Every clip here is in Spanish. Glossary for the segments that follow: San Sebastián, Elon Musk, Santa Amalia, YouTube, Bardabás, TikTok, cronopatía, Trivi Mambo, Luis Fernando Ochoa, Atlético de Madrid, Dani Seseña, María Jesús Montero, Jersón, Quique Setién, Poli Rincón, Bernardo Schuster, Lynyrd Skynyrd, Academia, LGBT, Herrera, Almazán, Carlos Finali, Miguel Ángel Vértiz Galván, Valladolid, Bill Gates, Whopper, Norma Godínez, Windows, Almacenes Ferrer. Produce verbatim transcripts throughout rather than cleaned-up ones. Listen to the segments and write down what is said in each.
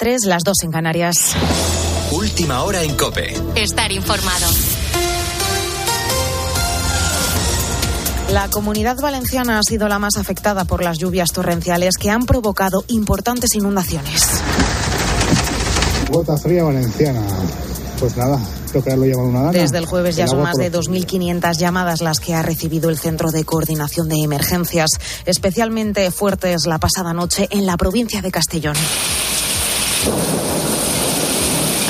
tres, las dos en Canarias. Última hora en COPE. Estar informado. La Comunidad Valenciana ha sido la más afectada por las lluvias torrenciales que han provocado importantes inundaciones. Gota fría valenciana. Pues nada, creo que lo llaman una gana. Desde el jueves ya son más de dos mil quinientas llamadas las que ha recibido el Centro de Coordinación de Emergencias. Especialmente fuertes la pasada noche en la provincia de Castellón.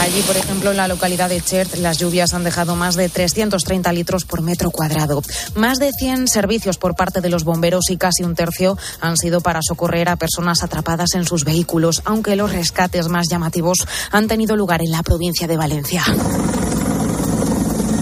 Allí, por ejemplo, en la localidad de Chert, las lluvias han dejado más de trescientos treinta litros por metro cuadrado. Más de cien servicios por parte de los bomberos y casi un tercio han sido para socorrer a personas atrapadas en sus vehículos, aunque los rescates más llamativos han tenido lugar en la provincia de Valencia.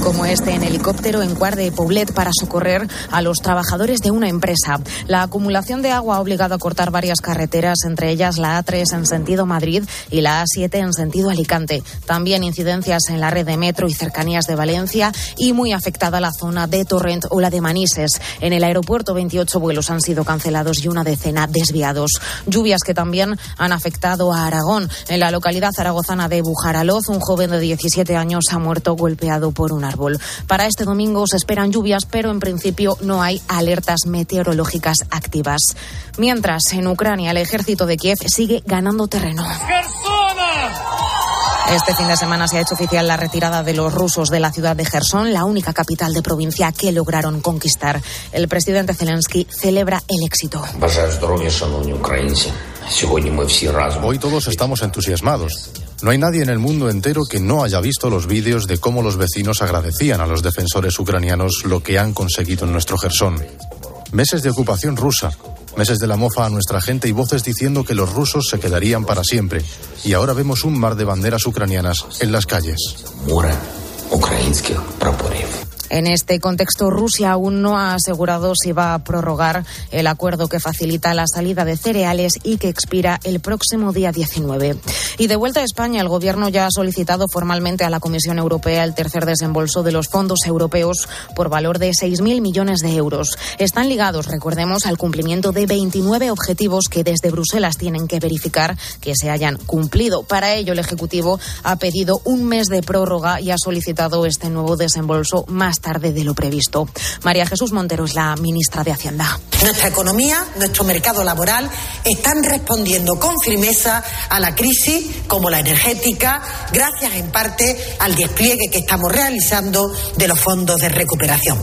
Como este en helicóptero en Cuart de Poblet para socorrer a los trabajadores de una empresa. La acumulación de agua ha obligado a cortar varias carreteras, entre ellas la A tres en sentido Madrid y la A siete en sentido Alicante. También incidencias en la red de metro y cercanías de Valencia y muy afectada la zona de Torrent o la de Manises. En el aeropuerto veintiocho vuelos han sido cancelados y una decena desviados. Lluvias que también han afectado a Aragón. En la localidad zaragozana de Bujaraloz, un joven de diecisiete años ha muerto golpeado por un árbol. Para este domingo se esperan lluvias, pero en principio no hay alertas meteorológicas activas. Mientras, en Ucrania, el ejército de Kiev sigue ganando terreno. Este fin de semana se ha hecho oficial la retirada de los rusos de la ciudad de Jersón, la única capital de provincia que lograron conquistar. El presidente Zelensky celebra el éxito. Hoy todos estamos entusiasmados. No hay nadie en el mundo entero que no haya visto los vídeos de cómo los vecinos agradecían a los defensores ucranianos lo que han conseguido en nuestro Jersón. Meses de ocupación rusa, meses de la mofa a nuestra gente y voces diciendo que los rusos se quedarían para siempre. Y ahora vemos un mar de banderas ucranianas en las calles. En este contexto, Rusia aún no ha asegurado si va a prorrogar el acuerdo que facilita la salida de cereales y que expira el próximo día diecinueve. Y de vuelta a España, el Gobierno ya ha solicitado formalmente a la Comisión Europea el tercer desembolso de los fondos europeos por valor de seis mil millones de euros. Están ligados, recordemos, al cumplimiento de veintinueve objetivos que desde Bruselas tienen que verificar que se hayan cumplido. Para ello, el Ejecutivo ha pedido un mes de prórroga y ha solicitado este nuevo desembolso más tarde de lo previsto. María Jesús Montero es la ministra de Hacienda. Nuestra economía, nuestro mercado laboral están respondiendo con firmeza a la crisis, como la energética, gracias en parte al despliegue que estamos realizando de los fondos de recuperación.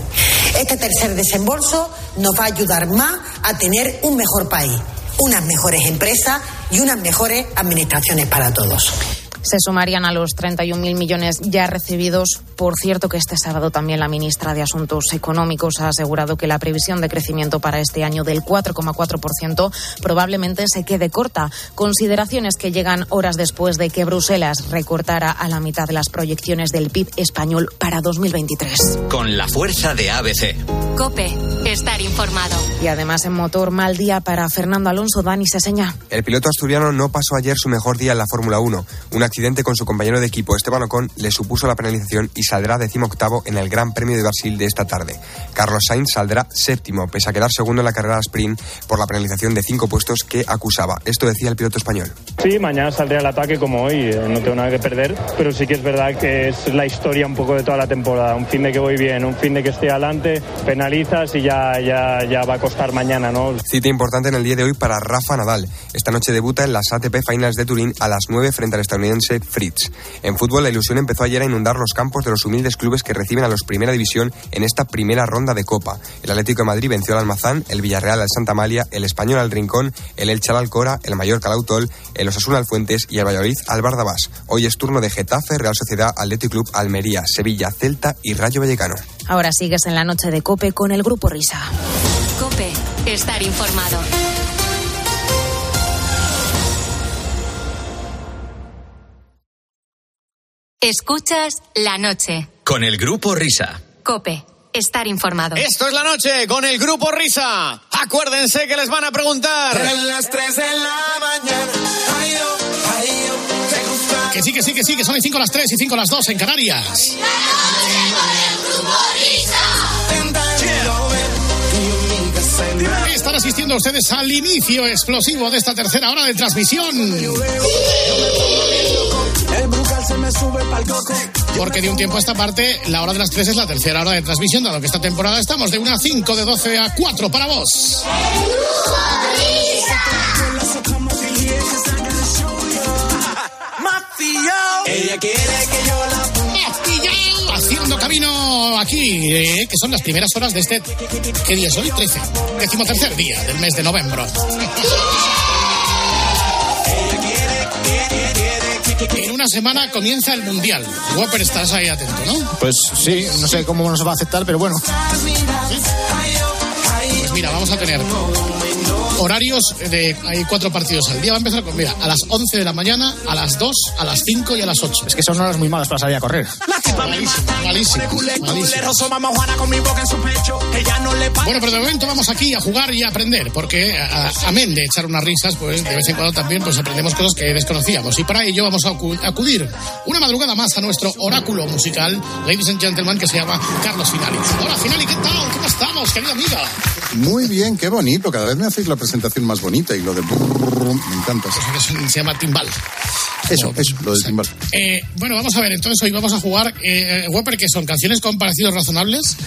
Este tercer desembolso nos va a ayudar más a tener un mejor país, unas mejores empresas y unas mejores administraciones para todos. Se sumarían a los treinta y un mil millones ya recibidos. Por cierto, que este sábado también la ministra de Asuntos Económicos ha asegurado que la previsión de crecimiento para este año del cuatro coma cuatro por ciento probablemente se quede corta. Consideraciones que llegan horas después de que Bruselas recortara a la mitad las proyecciones del P I B español para dos mil veintitrés. Con la fuerza de A B C. COPE. Estar informado. Y además en motor, mal día para Fernando Alonso, Dani Seseña. El piloto asturiano no pasó ayer su mejor día en la Fórmula uno. Una accidente con su compañero de equipo Esteban Ocon le supuso la penalización y saldrá decimoctavo en el Gran Premio de Brasil de esta tarde. Carlos Sainz saldrá séptimo, pese a quedar segundo en la carrera sprint por la penalización de cinco puestos que acusaba. Esto decía el piloto español. Sí, mañana saldré al ataque como hoy, no tengo nada que perder, pero sí que es verdad que es la historia un poco de toda la temporada. Un fin de que voy bien, un fin de que estoy adelante, penalizas y ya, ya, ya va a costar mañana, ¿no? Cita importante en el día de hoy para Rafa Nadal. Esta noche debuta en las A T P Finals de Turín a las nueve frente al estadounidense Fritz. En fútbol, la ilusión empezó ayer a inundar los campos de los humildes clubes que reciben a los Primera División en esta primera ronda de Copa. El Atlético de Madrid venció al Almazán, el Villarreal al Santa Amalia, el Español al Rincón, el Elche al Alcora, el Mallorca al Autol, el Osasuna al Fuentes y el Valladolid al Bardabás. Hoy es turno de Getafe, Real Sociedad, Athletic Club, Almería, Sevilla, Celta y Rayo Vallecano. Ahora sigues en la noche de COPE con el Grupo Risa. COPE. Estar informado. Escuchas la noche. Con el Grupo Risa. COPE. Estar informado. Esto es la noche con el Grupo Risa. Acuérdense que les van a preguntar. En las tres de la mañana. Ay, oh, ay, oh, ¿te gusta? Que sí, que sí, que sí, que son las cinco las tres y cinco las dos en Canarias. La noche con el Grupo Risa. Están asistiendo ustedes al inicio explosivo de esta tercera hora de transmisión. Sí. porque de un tiempo a esta parte, la hora de las tres es la tercera hora de transmisión, dado que esta temporada estamos de una a cinco, de doce a cuatro para vos. Ella quiere que yo la haciendo camino aquí, eh, que son las primeras horas de este... ¿Qué día es hoy? trece. Decimotercer día del mes de noviembre. En una semana comienza el Mundial. Whopper, estás ahí atento, ¿no? Pues sí, no sé cómo nos va a aceptar, pero bueno. ¿Sí? Pues mira, vamos a tener horarios de... Hay cuatro partidos al día. Va a empezar con, mira, a las once de la mañana, a las dos, a las cinco y a las ocho. Es que son horas muy malas para salir a correr. Malísimo, malísimo, malísimo. Bueno, pero de momento vamos aquí a jugar y a aprender, porque a, a, amén de echar unas risas, pues de vez en cuando también pues aprendemos cosas que desconocíamos. Y para ello vamos a acudir una madrugada más a nuestro oráculo musical, ladies and gentlemen, que se llama Carlos Finali. Hola, Finali, ¿qué tal? ¿Cómo estamos, querida amiga? Muy bien, qué bonito. Cada vez me hacéis la presentación más bonita y lo de... Me encanta. Eso se llama timbal. Eso, eso, lo del timbal. Eh, bueno, vamos a ver, entonces hoy vamos a jugar... Eh, Whopper, ¿qué son? ¿Canciones con parecidos razonables?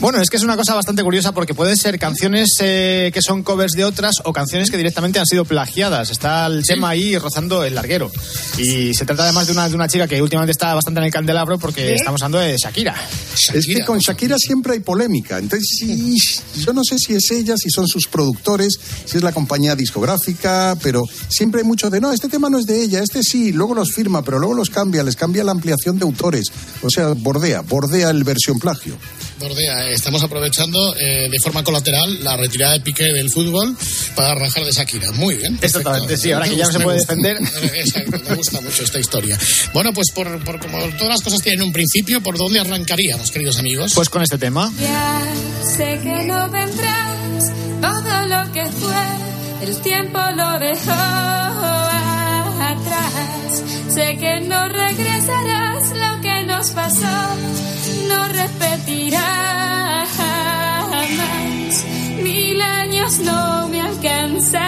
Bueno, es que es una cosa bastante curiosa porque pueden ser canciones eh, que son covers de otras o canciones que directamente han sido plagiadas. Está el tema ahí rozando el larguero. Y se trata además de una, de una chica que últimamente está bastante en el candelabro porque ¿Eh? estamos hablando de Shakira. Shakira. Es que con Shakira siempre hay polémica. Entonces, sí, yo no sé si es ella, si son sus productores, si es la compañía discográfica, pero siempre hay mucho de no, este tema no es de ella, este sí, luego los firma, pero luego los cambia, les cambia la ampliación de autores. O sea, bordea, bordea el versión plagio. Bordea, estamos aprovechando eh, de forma colateral la retirada de Piqué del fútbol para rajar de Shakira. Muy bien. Exactamente, sí, ahora me que gusta, ya no se puede defender. Exacto, me gusta mucho esta historia. Bueno, pues por, por como todas las cosas tienen un principio, ¿por dónde arrancaríamos, queridos amigos? Pues con este tema. Ya sé que no vendrás, todo lo que fue, el tiempo lo dejó atrás. Sé que no regresarás, lo que nos pasó no repetirá jamás. Mil años no me alcanzarán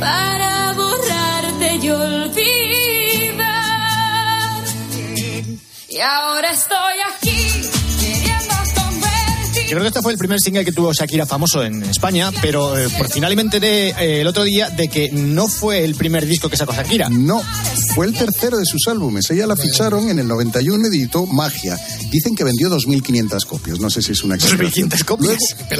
para borrarte y olvidar. Y ahora estoy aquí. Yo creo que este fue el primer single que tuvo Shakira famoso en España, pero eh, por final me enteré eh, el otro día de que no fue el primer disco que sacó Shakira. No, fue el tercero de sus álbumes. Ella la ficharon en el noventa y uno, editó Magia. Dicen que vendió dos mil quinientas copias, no sé si es una exageración. ¿dos mil quinientas copias?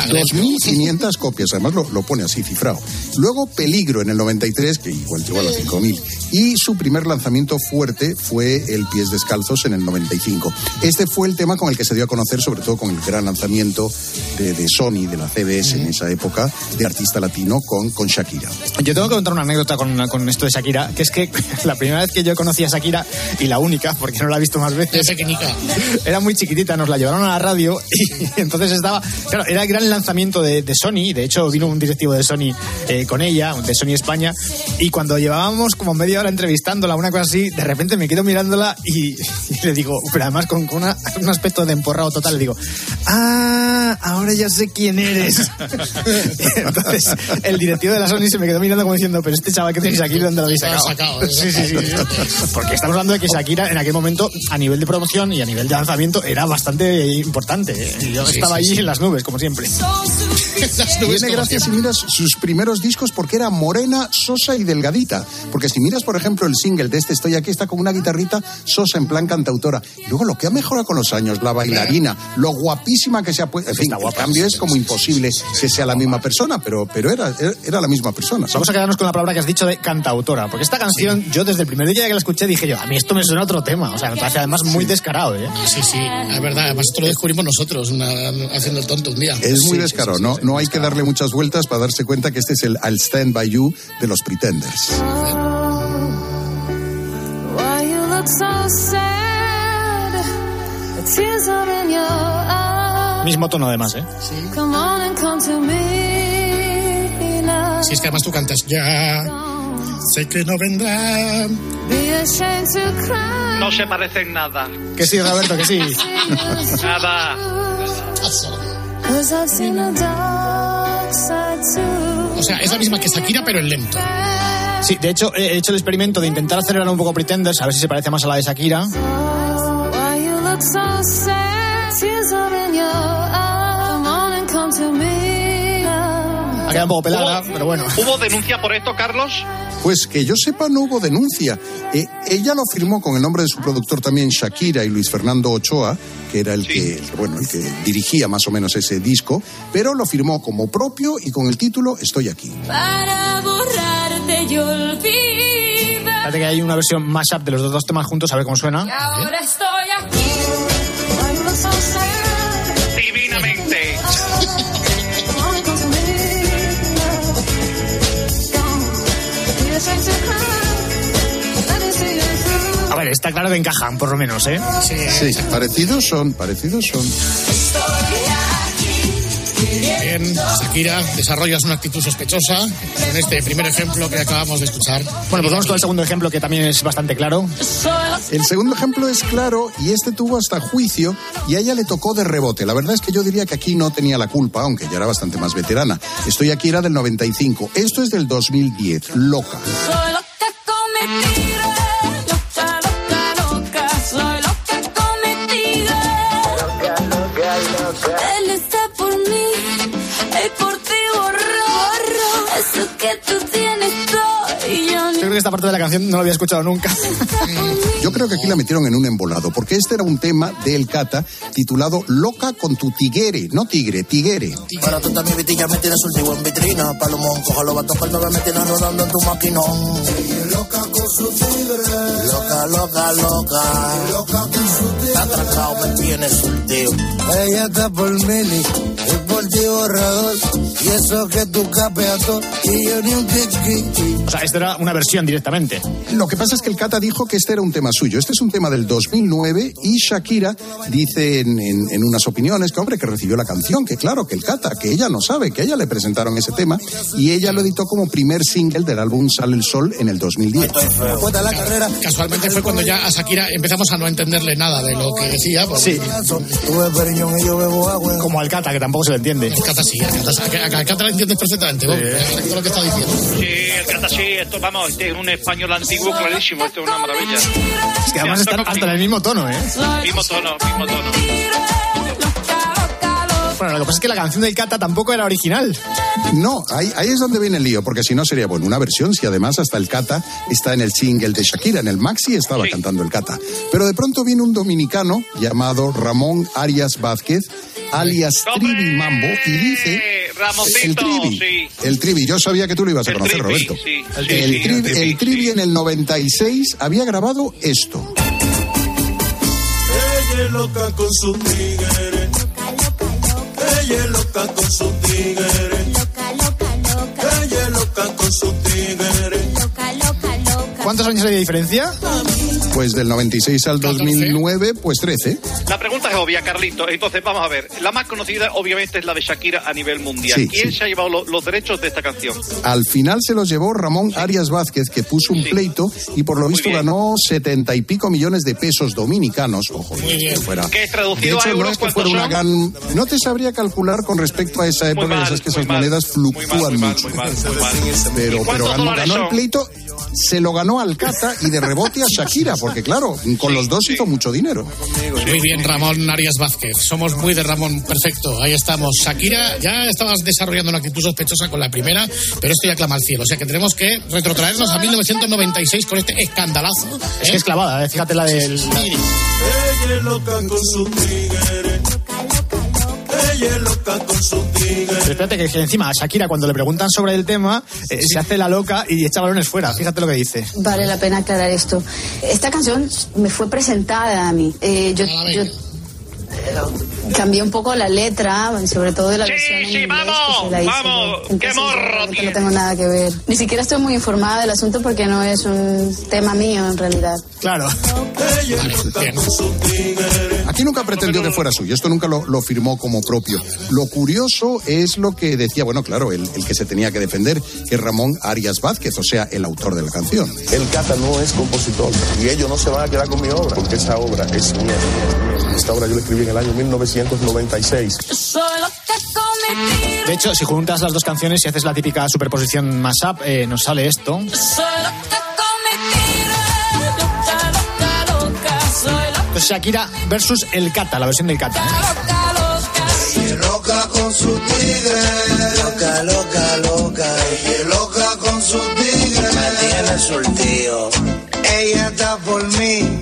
dos mil quinientas copias, además lo, lo pone así cifrado. Luego Peligro en el noventa y tres, que igual llegó a los cinco mil. Y su primer lanzamiento fuerte fue el Pies Descalzos en el noventa y cinco. Este fue el tema con el que se dio a conocer, sobre todo con el gran lanzamiento De, de Sony, de la C B S en esa época, de artista latino con, con Shakira. Yo tengo que contar una anécdota con, con esto de Shakira, que es que la primera vez que yo conocí a Shakira, y la única, porque no la he visto más veces, era muy chiquitita, nos la llevaron a la radio y entonces estaba, claro, era el gran lanzamiento de, de Sony, de hecho vino un directivo de Sony eh, con ella, de Sony España, y cuando llevábamos como media hora entrevistándola, una cosa así, de repente me quedo mirándola y, y le digo, pero además con, con una, un aspecto de emporrado total, le digo, ah, ahora ya sé quién eres. Entonces, el directivo de la Sony se me quedó mirando como diciendo, pero este chaval que tiene Shakira, ¿dónde lo habéis sacado? Sí, sí, sí. Porque estamos hablando de que Shakira en aquel momento, a nivel de promoción y a nivel de lanzamiento, era bastante importante. Yo estaba ahí en las nubes, como siempre. Tiene gracia si miras sus primeros discos porque era morena, sosa y delgadita. Porque si miras, por ejemplo, el single de este Estoy Aquí, está con una guitarrita sosa en plan cantautora. Luego lo que ha mejorado con los años, la bailarina, lo guapísima que se ha puesto. En fin, el cambio es como imposible que sea la misma persona, pero, pero era, era la misma persona. Vamos a quedarnos con la palabra que has dicho de cantautora, porque esta canción, sí, yo desde el primer día que la escuché dije yo, a mí esto me suena a otro tema, o sea, me parece además muy descarado, ¿eh? Sí, sí, es verdad, además esto lo descubrimos nosotros una, haciendo el tonto un día. Es muy sí, descarado, sí, sí, sí, sí, no, no hay que darle muchas vueltas para darse cuenta que este es el I'll Stand By You de los Pretenders. Mismo tono además, ¿eh? Sí. Si es que además tú cantas ya, sé que no vendrá. No se parecen nada. Que sí, Roberto, que sí. Nada. O sea, es la misma que Shakira, pero en lento. Sí, de hecho he hecho el experimento de intentar acelerar un poco Pretenders, a ver si se parece más a la de Shakira. Ha quedado un poco pelada, pero bueno. ¿Hubo denuncia por esto, Carlos? Pues que yo sepa, no hubo denuncia. Eh, ella lo firmó con el nombre de su productor también, Shakira, y Luis Fernando Ochoa, que era el, sí. que, bueno, el que dirigía más o menos ese disco, pero lo firmó como propio y con el título Estoy aquí. Para borrarte yo olvidé. Fíjate que hay una versión mashup de los dos, dos temas juntos, a ver cómo suena. Y ahora estoy aquí. Divinamente. A ver, está claro que encajan, por lo menos, ¿eh? Sí, sí, parecidos son, parecidos son. Bien, Shakira, desarrollas una actitud sospechosa en este primer ejemplo que acabamos de escuchar. Bueno, pues vamos con el segundo ejemplo, que también es bastante claro. El segundo ejemplo es claro, y este tuvo hasta juicio, y a ella le tocó de rebote. La verdad es que yo diría que aquí no tenía la culpa, aunque ya era bastante más veterana. Estoy aquí era del noventa y cinco, esto es del dos mil diez, Loca. Esta parte de la canción no la había escuchado nunca. Yo creo que aquí la metieron en un embolado, porque este era un tema de El Cata titulado Loca con tu tiguere, no tigre, tiguere. Ahora tú también vitilla me tienes último en vitrina, palomón, cójalo, va a tocar nuevamente rodando en tu maquinón. Loca con su tigre. Loca, loca, loca. Loca con su tigre. Atracado me tiene surtido. Ella está por mili y por ti borrador, y eso que tú capeato y yo ni un tiqui. O sea, esta era una versión directamente. Lo que pasa es que El Cata dijo que este era un tema suyo. Este es un tema del dos mil nueve y Shakira dice en, en, en unas opiniones que, hombre, que recibió la canción, que claro, que El Cata, que ella no sabe, que a ella le presentaron ese tema y ella lo editó como primer single del álbum Sale el Sol en el dos mil diez. Casualmente fue cuando ya a Shakira empezamos a no entenderle nada de lo que decía. Porque... Sí. Como al Cata, que tampoco se le entiende. El Cata sí, al Cata lo entiendes perfectamente, ¿no? Sí. Es lo que está diciendo. Sí, El Cata sí, esto, vamos, este es un español antiguo clarísimo, esto es una maravilla. Es que además están hasta en el mismo tono, ¿eh? Mismo tono, mismo tono. Bueno, lo que pasa es que la canción del Cata tampoco era original. No, ahí, ahí es donde viene el lío, porque si no sería, bueno, una versión, si además hasta El Cata está en el single de Shakira, en el maxi estaba sí. cantando El Cata. Pero de pronto viene un dominicano llamado Ramón Arias Vázquez, alias Trivi Mambo, y dice... Ramoncito, el Trivi, sí. el Trivi, yo sabía que tú lo ibas a el conocer, trivi, Roberto. Sí, el, sí, el, sí, trivi, el Trivi, el trivi sí. En el noventa y seis había grabado esto. Ella es loca con su tigre. Ella es loca con su tigre. Loca, loca, loca. Ella es loca con su tigre. Loca, loca, loca. ¿Cuántos años hay de diferencia? Pues del noventa y seis al dos mil nueve, pues trece. La pregunta es obvia, Carlito. Entonces, vamos a ver. La más conocida, obviamente, es la de Shakira a nivel mundial. Sí, ¿Quién sí. se ha llevado lo, los derechos de esta canción? Al final se los llevó Ramón Arias Vázquez, que puso un sí. pleito y por lo Muy visto bien. ganó setenta y pico millones de pesos dominicanos. Ojo, que fuera. ¿Qué es traducido de hecho, a euros, no es que fuera una gran... No te sabría calcular con respecto a esa época, esas que esas monedas fluctúan mucho. Pero ganó el pleito, se lo ganó al Cata y de rebote a Shakira. Porque claro, con los dos hizo mucho dinero. Muy bien, Ramón Arias Vázquez. Somos muy de Ramón, perfecto. Ahí estamos. Shakira, ya estabas desarrollando una actitud sospechosa con la primera, pero esto ya clama al cielo. O sea que tenemos que retrotraernos a mil novecientos noventa y seis con este escandalazo. ¿eh? Es que es clavada, ¿eh? Fíjate la del... Ella es loca con su tigre. Ella es loca con su tigre. Pero espérate que encima a Shakira cuando le preguntan sobre el tema eh, sí. se hace la loca y echa balones fuera. Fíjate lo que dice. Vale la pena aclarar esto. Esta canción me fue presentada a mí. Eh, yo, a yo eh, cambié un poco la letra, sobre todo de la sí, versión sí, en inglés, vamos, que vamos. Entonces, qué morro, tío. No tengo nada que ver. Ni siquiera estoy muy informada del asunto porque no es un tema mío en realidad. Claro. Vale, aquí nunca pretendió que fuera suyo, esto nunca lo, lo firmó como propio. Lo curioso es lo que decía, bueno, claro, el, el que se tenía que defender, que es Ramón Arias Vázquez, o sea, el autor de la canción. El Cata no es compositor y ellos no se van a quedar con mi obra, porque esa obra es mía. Esta obra yo la escribí en el año mil novecientos noventa y seis. Solo te come. De hecho, si juntas las dos canciones y haces la típica superposición mashup, eh, nos sale esto. Entonces, Shakira versus El Cata, la versión del Cata, ¿eh? Y loca con su tigre, loca, loca, loca. Y loca con su tigre, me tiene surtido. Ella está por mí.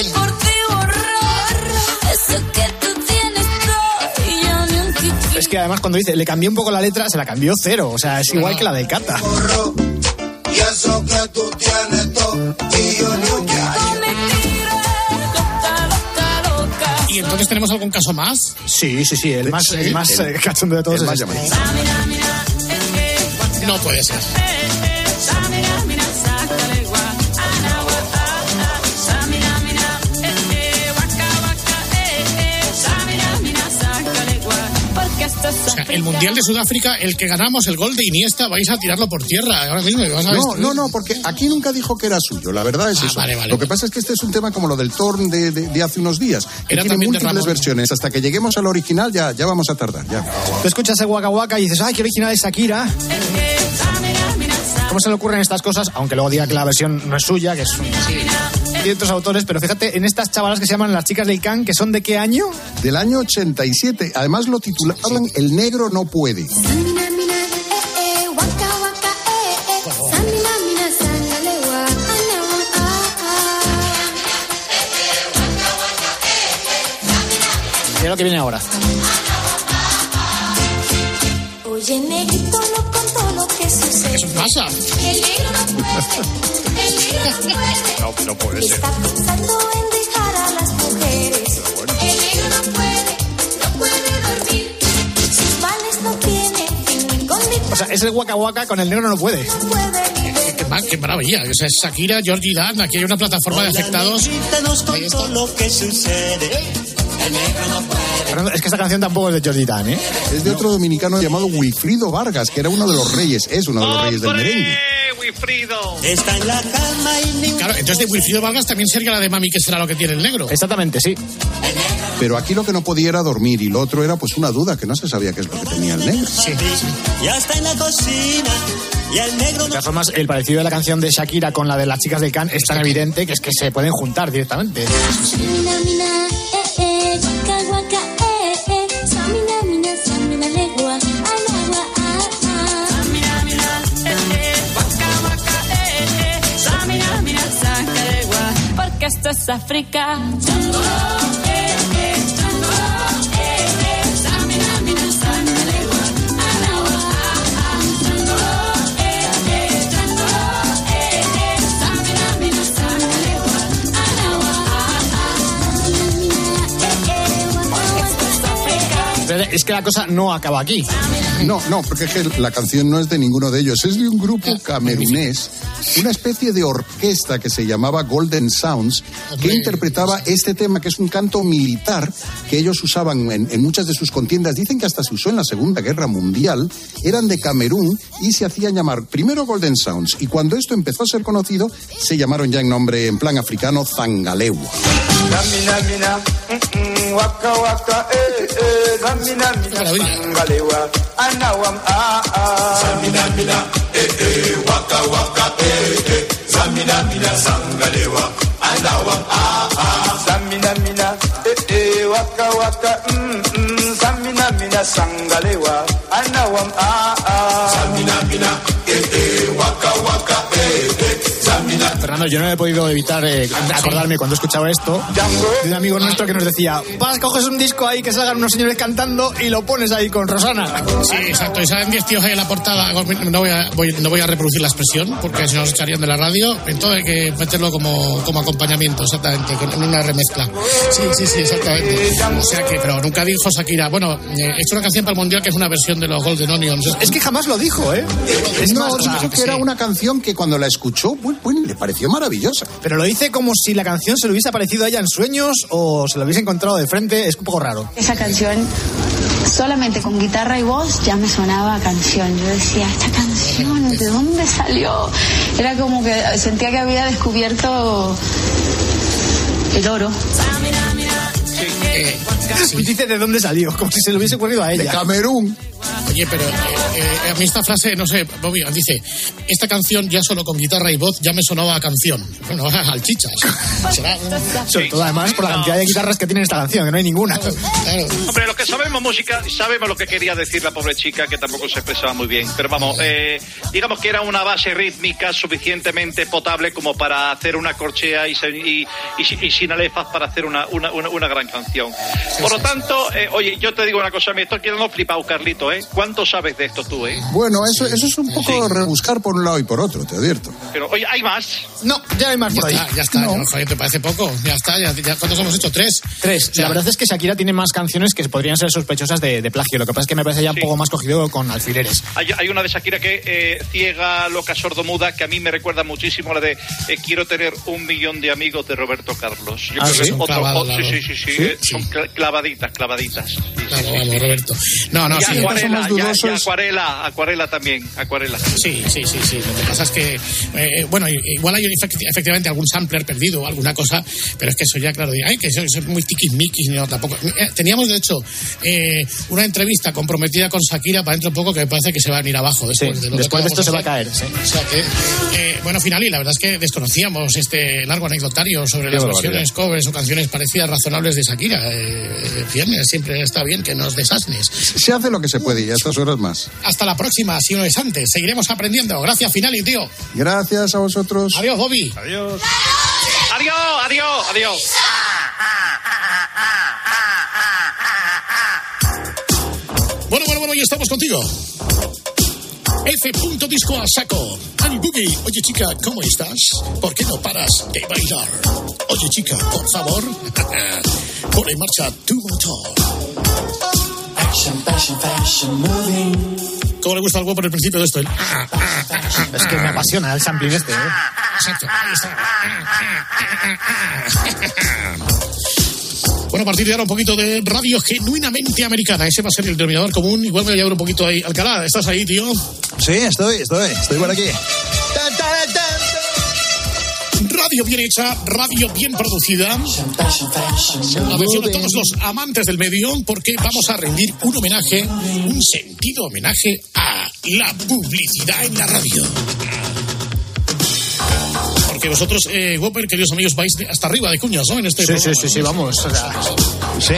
Es por ti, horror. Eso que tú tienes todo y yo ni un chichín. Es que además cuando dice, le cambié un poco la letra, se la cambió cero. O sea, es igual que la del Cata. Y eso que tú tienes todo y yo ni un chichín. ¿Y entonces tenemos algún caso más? Sí, sí, sí. El más, sí, el más el, eh, cachondo de todos es este. No puede ser. O sea, el Mundial de Sudáfrica, el que ganamos, el gol de Iniesta, vais a tirarlo por tierra. Ahora mismo vas a no, no, no, porque aquí nunca dijo que era suyo, la verdad es ah, eso. Vale, vale, lo que pasa es que este es un tema como lo del Torn de, de, de hace unos días. Que tiene múltiples versiones. Hasta que lleguemos al original ya, ya vamos a tardar. Ya. Te escuchas el Waka Waka y dices, ay, qué original es Shakira. ¿Cómo se le ocurren estas cosas? Aunque luego diga que la versión no es suya, que es un... Y otros autores, pero fíjate en estas chavalas que se llaman las chicas del can, que son ¿de qué año? Del año ochenta y siete. Además lo titulaban El negro no puede. Mira lo que viene ahora. Oye, negrito, no contó lo que sucede. ¿Qué pasa? El negro no puede. No, no puede ser. Está pensando en dejar a las mujeres. Bueno. El negro no puede, no puede dormir. Sus males no tienen fin. O sea, es el Waka Waka con el negro no puede. No puede. Qué maravilla. O sea, Shakira, Georgie Dan. Aquí hay una plataforma Hola, de afectados. Ahí está. Lo que sucede. El negro no puede. Pero es que esta canción tampoco es de Jordi Dan, ¿eh? Es de no. otro dominicano llamado Wilfrido Vargas, que era uno de los reyes, es uno de los reyes del merengue. Wilfrido. Está en la cama y ni... Claro, entonces de Wilfrido Vargas también sería la de Mami, que será lo que tiene el negro. Exactamente, sí. Pero aquí lo que no podía era dormir y lo otro era pues una duda, que no se sabía qué es lo que tenía el negro. Sí. Ya está en la cocina. Y el negro... De todas formas, el parecido de la canción de Shakira con la de las chicas del can es tan evidente que es que se pueden juntar directamente. Esto es África. Es que la cosa no acaba aquí. No, no, porque es que la canción no es de ninguno de ellos. Es de un grupo camerunés, una especie de orquesta que se llamaba Golden Sounds, que interpretaba este tema, que es un canto militar que ellos usaban en, en muchas de sus contiendas. Dicen que hasta se usó en la Segunda Guerra Mundial. Eran de Camerún y se hacían llamar primero Golden Sounds. Y cuando esto empezó a ser conocido, se llamaron ya en nombre, en plan africano, Zangaléwa. Fernando, yo no he podido evitar eh, acordarme cuando escuchaba esto de un amigo nuestro que nos decía: vas, coges un disco ahí que salgan unos señores cantando y lo pones ahí con Rosana. Sí, exacto, y salen diez tíos ahí en la portada. No voy a, voy, no voy a reproducir la expresión porque se nos echarían de la radio. Entonces hay que meterlo como, como acompañamiento, exactamente, con una remezcla. Sí, sí, sí, exactamente. O sea que, pero nunca dijo Shakira, bueno, he eh, hecho una canción para el Mundial que es una versión de los Golden Onions. Es que jamás lo dijo, ¿eh? Es no, más, dijo claro, que sí. Era una canción que cuando la escuchó, bueno, bueno, le pareció maravillosa. Pero lo dice como si la canción se le hubiese aparecido a ella en sueños o se la hubiese encontrado de frente. Es un poco raro. Esa canción, solamente con guitarra y voz, ya me sonaba a canción. Yo decía, esta canción, ¿de dónde salió? Era como que sentía que había descubierto el oro. Sí, eh, casi. Y dice de dónde salió, como si se le hubiese ocurrido a ella. De Camerún. Oye, pero eh, eh, a mí esta frase, no sé, Bobby, dice, esta canción ya solo con guitarra y voz ya me sonaba a canción. Bueno, a salchichas. Será un... Sobre todo, además, por la cantidad de guitarras que tiene esta canción, que no hay ninguna. Claro, claro. Hombre, los que sabemos música, sabemos lo que quería decir la pobre chica, que tampoco se expresaba muy bien. Pero vamos, eh, digamos que era una base rítmica suficientemente potable como para hacer una corchea y, y, y, y sin alefas para hacer una, una, una, una gran canción. Por lo tanto, eh, oye, yo te digo una cosa, me estoy quedando flipado, Carlito, ¿eh? ¿Cuánto sabes de esto tú, eh? Bueno, eso, eso es un poco sí. rebuscar por un lado y por otro, te advierto. Pero, oye, ¿hay más? No, ya hay más. Ya por está, ahí. ya está. No. Ya, ¿te parece poco? Ya está, ya, ya ¿cuántos hemos hecho? ¿Tres? Tres. O sea, la verdad es que Shakira tiene más canciones que podrían ser sospechosas de, de plagio. Lo que pasa es que me parece ya sí. un poco más cogido con alfileres. Hay, hay una de Shakira que eh, ciega, loca, sordomuda, que a mí me recuerda muchísimo la de eh, Quiero tener un millón de amigos de Roberto Carlos. Yo ah, creo sí, que son otro, clavado, otro, sí, sí, sí, sí, ¿Sí? Eh, son clavaditas, clavaditas. Sí, claro, sí, vamos, sí. Roberto. No, no, sí. Acuarela, ya, ya acuarela, acuarela también, acuarela. Sí, sí, sí, sí. Lo que pasa es que, eh, bueno, igual hay efectivamente algún sampler perdido o alguna cosa, pero es que eso ya, claro, ay, que eso es muy tiquismiquis, no, tampoco. Teníamos, de hecho, eh, una entrevista comprometida con Shakira para dentro un poco que me parece que se van a ir abajo después. Sí, de lo después de esto se va a caer, sí. O sea que, eh, bueno, final, y la verdad es que desconocíamos este largo anecdotario sobre Qué las versiones, covers o canciones parecidas razonables de Shakira. Eh, viernes, siempre está bien que nos desasnes. Se hace lo que se puede. Y a estas horas más. Hasta la próxima, si no es antes. Seguiremos aprendiendo. Gracias, Finali, tío. Gracias a vosotros. Adiós, Bobby. Adiós. Adiós, adiós, adiós. Bueno, bueno, bueno, ya estamos contigo. F. Disco a saco. Ani Boogie. Oye, chica, ¿cómo estás? ¿Por qué no paras de bailar? Oye, chica, por favor, pon en marcha tu motor. Fashion, fashion, fashion, moving. ¿Cómo le gusta algo por el principio de esto? ¿Eh? Es que me apasiona el sampling este, ¿eh? Exacto, ahí está. Bueno, a partir de ahora un poquito de radio genuinamente americana. Ese va a ser el denominador común. Igual me voy a llevar un poquito ahí. Alcalá, ¿estás ahí, tío? Sí, estoy, estoy, estoy por aquí. Radio bien hecha, radio bien producida. La menciono a todos los amantes del medio porque vamos a rendir un homenaje, un sentido homenaje a la publicidad en la radio. Porque vosotros, eh, Whopper, queridos amigos, vais hasta arriba de cuñas, ¿no? En este sí, programa, sí, sí, sí, vamos. O sea, sí.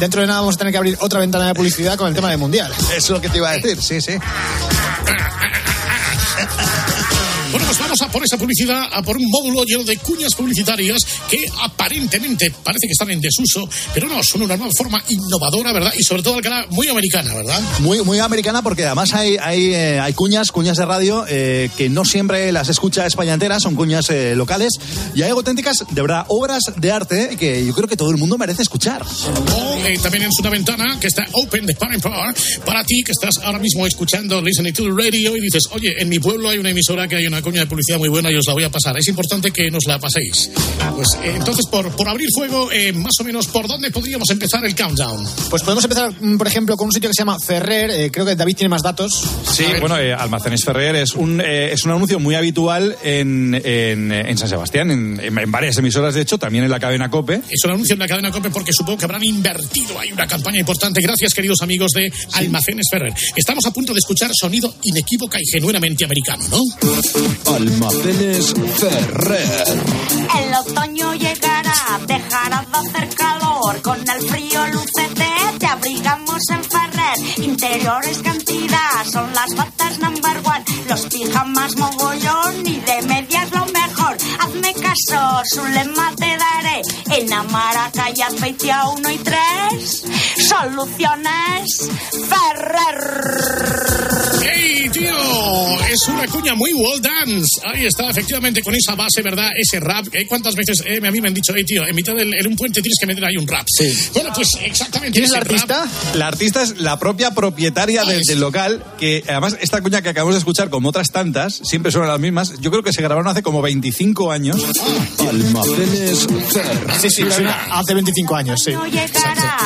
Dentro de nada vamos a tener que abrir otra ventana de publicidad con el tema del Mundial. Es lo que te iba a decir, sí, sí. Bueno, pues vamos a por esa publicidad, a por un módulo lleno de cuñas publicitarias que aparentemente parece que están en desuso, pero no, son una nueva forma innovadora, ¿verdad? Y sobre todo, Alcalá, muy americana, ¿verdad? Muy muy americana, porque además hay hay, eh, hay cuñas, cuñas de radio, eh, que no siempre las escucha España entera, son cuñas eh, locales, y hay auténticas, de verdad, obras de arte que yo creo que todo el mundo merece escuchar. O eh, también en una ventana que está open de par en par, para ti que estás ahora mismo escuchando Listening to the Radio y dices, oye, en mi pueblo hay una emisora que hay una Una cuña de publicidad muy buena y os la voy a pasar. Es importante que nos la paséis. Pues eh, entonces, por, por abrir fuego, eh, más o menos, ¿por dónde podríamos empezar el countdown? Pues podemos empezar, por ejemplo, con un sitio que se llama Ferrer. Eh, creo que David tiene más datos. Sí, bueno, eh, Almacenes Ferrer es un eh, es un anuncio muy habitual en, en, en San Sebastián, en, en, en varias emisoras, de hecho, también en la cadena COPE. Es un anuncio en la cadena COPE porque supongo que habrán invertido. Hay una campaña importante. Gracias, queridos amigos de Almacenes Ferrer. Estamos a punto de escuchar sonido inequívoca y genuinamente americano, ¿no? Almacenes Ferrer. El otoño llegará, dejará de hacer calor. Con el frío lúcete, te abrigamos en Ferrer. Interiores cantidad, son las batas number one. Los pijamas mogollón y de medias lo mejor. Hazme caso, su lema te daré. En Amaraca y Azpeitia uno y tres, soluciones Ferrer. ¡Hey, tío! Es una cuña muy World Dance. Ahí está, efectivamente, con esa base, ¿verdad? Ese rap. ¿Eh? ¿Cuántas veces eh, a mí me han dicho, hey, tío, en mitad del en un puente tienes que meter ahí un rap? Sí. Bueno, pues exactamente. ¿Quién es la artista? Rap. La artista es la propia propietaria ah, del, del local, que además esta cuña que acabamos de escuchar, como otras tantas, siempre son las mismas. Yo creo que se grabaron hace como veinticinco años. Ah. Almacenes Ferrer. Sí, sí, sí, hace veinticinco años, sí. No llegará.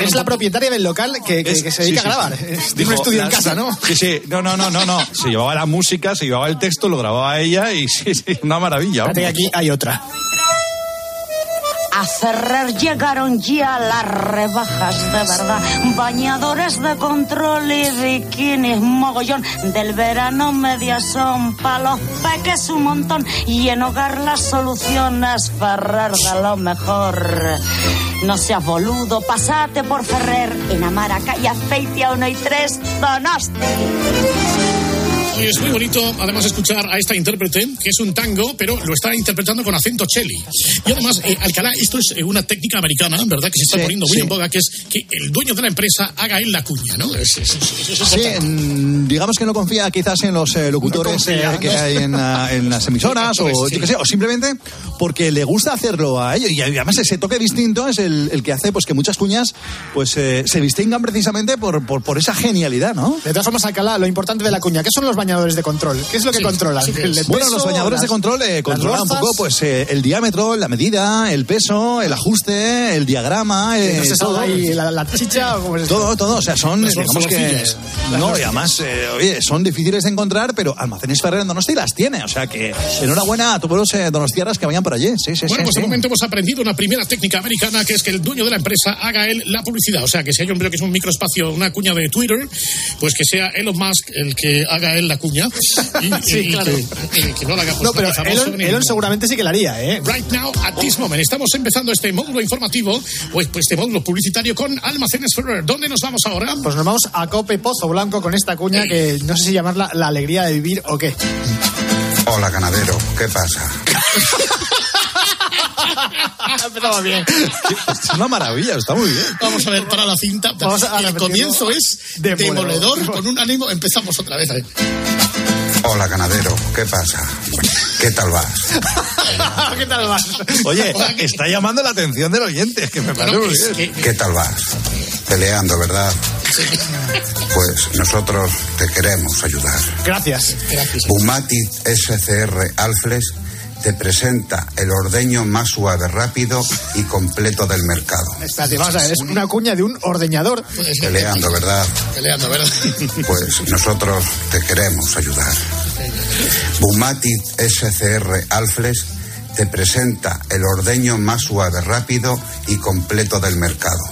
Es la propietaria del local que, que, es, que se dedica sí, sí, a grabar. Sí. Tiene un estudio en casa, ¿no? Sí, sí. No, no, no, no, no. Se llevaba la música, se llevaba el texto, lo grababa ella y sí, sí, una maravilla. Espérate, aquí hay otra. a Ferrer llegaron ya las rebajas de verdad. Bañadores de control y bikinis, mogollón. Del verano medias son pa' los peques un montón. Y en hogar las soluciones Ferrer de lo mejor. No seas boludo, pasate por Ferrer. En Amaraca y Azpeitia uno y tres, Donosti. Y es muy bonito, además, escuchar a esta intérprete, que es un tango, pero lo está interpretando con acento cheli. Y además, eh, Alcalá, esto es una técnica americana, ¿verdad?, que se está sí, poniendo muy sí. en boga, que es que el dueño de la empresa haga él la cuña, ¿no? Es, es, es, es sí, digamos que no confía quizás en los eh, locutores no confía, eh, que ¿no? hay en, en las emisoras, o sí. yo qué sé, o simplemente porque le gusta hacerlo a ellos. Y además ese toque distinto es el, el que hace pues que muchas cuñas pues eh, se distingan precisamente por, por, por esa genialidad, ¿no? De todas formas, Alcalá, lo importante de la cuña, que son los bañadores de control. ¿Qué es lo que sí, controlan? Sí, sí, sí. Bueno, los bañadores las, de control eh, controlan un poco pues eh, el diámetro, la medida, el peso, el ajuste, el diagrama, eh, no sé, todo. Ahí, la, la chicha, ¿cómo es todo, todo. O sea, son, las digamos que... No, y además, eh, oye, son difíciles de encontrar, pero Almacenes Ferrer en Donosti las tiene. O sea que, enhorabuena a todos los eh, donostiarras que vayan por allí. Sí, sí, bueno, sí, pues sí. de momento hemos aprendido una primera técnica americana, que es que el dueño de la empresa haga él la publicidad. O sea, que si hay un que es un microespacio, una cuña de Twitter, pues que sea Elon Musk el que haga él la cuña y, sí, y claro. que, que, que no la haga no, pero Elon, Elon seguramente sí que la haría, ¿eh? Right now, at this moment, estamos empezando este módulo informativo, pues este módulo publicitario con Almacenes Ferrer. ¿Dónde nos vamos ahora? Pues nos vamos a Cope Pozo Blanco con esta cuña eh. que no sé si llamarla la alegría de vivir o qué. Hola, ganadero, ¿qué pasa? Empezamos bien. Es una maravilla, está muy bien. Vamos a ver para la cinta. Vamos a el comienzo es demoledor, demoledor con un ánimo. Empezamos otra vez. A ver. Hola, ganadero, ¿qué pasa? ¿Qué tal vas? ¿Qué tal vas? Oye, está llamando la atención del oyente. Es que me parece muy bien. ¿Qué tal vas? Peleando, ¿verdad? Sí. Pues nosotros te queremos ayudar. Gracias. Gracias. Bumatic S C R Alfles te presenta el ordeño más suave, rápido y completo del mercado. Espérate, vamos a ver, es una cuña de un ordeñador. Peleando, ¿verdad? Peleando, ¿verdad? Pues nosotros te queremos ayudar. Bumatic S C R Alfles te presenta el ordeño más suave, rápido y completo del mercado.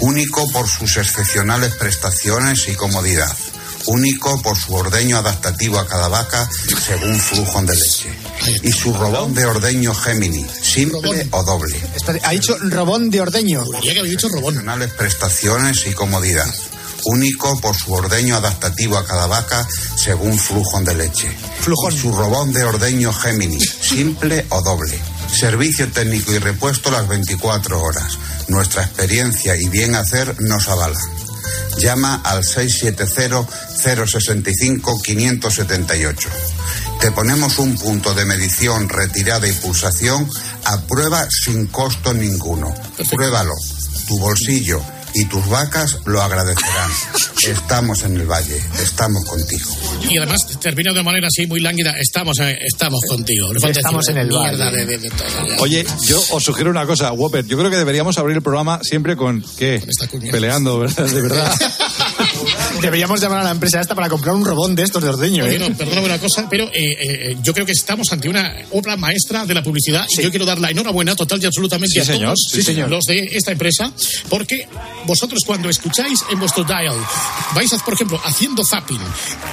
Único por sus excepcionales prestaciones y comodidad. Único por su ordeño adaptativo a cada vaca según flujo de leche. Y su robón de ordeño Gemini, simple robón. O doble. Ha dicho robón de ordeño. Había que haber dicho robón. Excepcionales prestaciones y comodidad. Único por su ordeño adaptativo a cada vaca según flujo de leche. Flujón. Y su robón de ordeño Gemini, simple o doble. Servicio técnico y repuesto las veinticuatro horas. Nuestra experiencia y bien hacer nos avalan. Llama al seis siete cero, cero seis cinco, cinco siete ocho. Te ponemos un punto de medición, retirada y pulsación a prueba sin costo ninguno. Pruébalo. Tu bolsillo y tus vacas lo agradecerán. Estamos en el valle, estamos contigo. Y además termina de una manera así muy lánguida. Estamos, estamos contigo. Nos estamos en el valle. De, de, de Oye, yo os sugiero una cosa, Whopper. Yo creo que deberíamos abrir el programa siempre con ¿qué? Con peleando, ¿verdad? De verdad. Deberíamos llamar a la empresa esta para comprar un robón de estos de ordeño. Bueno, ¿eh? Perdóname una cosa, pero eh, eh, yo creo que estamos ante una obra maestra de la publicidad sí. y yo quiero dar la enhorabuena total y absolutamente sí, a señor. todos sí, señor. los de esta empresa, porque vosotros cuando escucháis en vuestro dial, vais, a, por ejemplo, haciendo zapping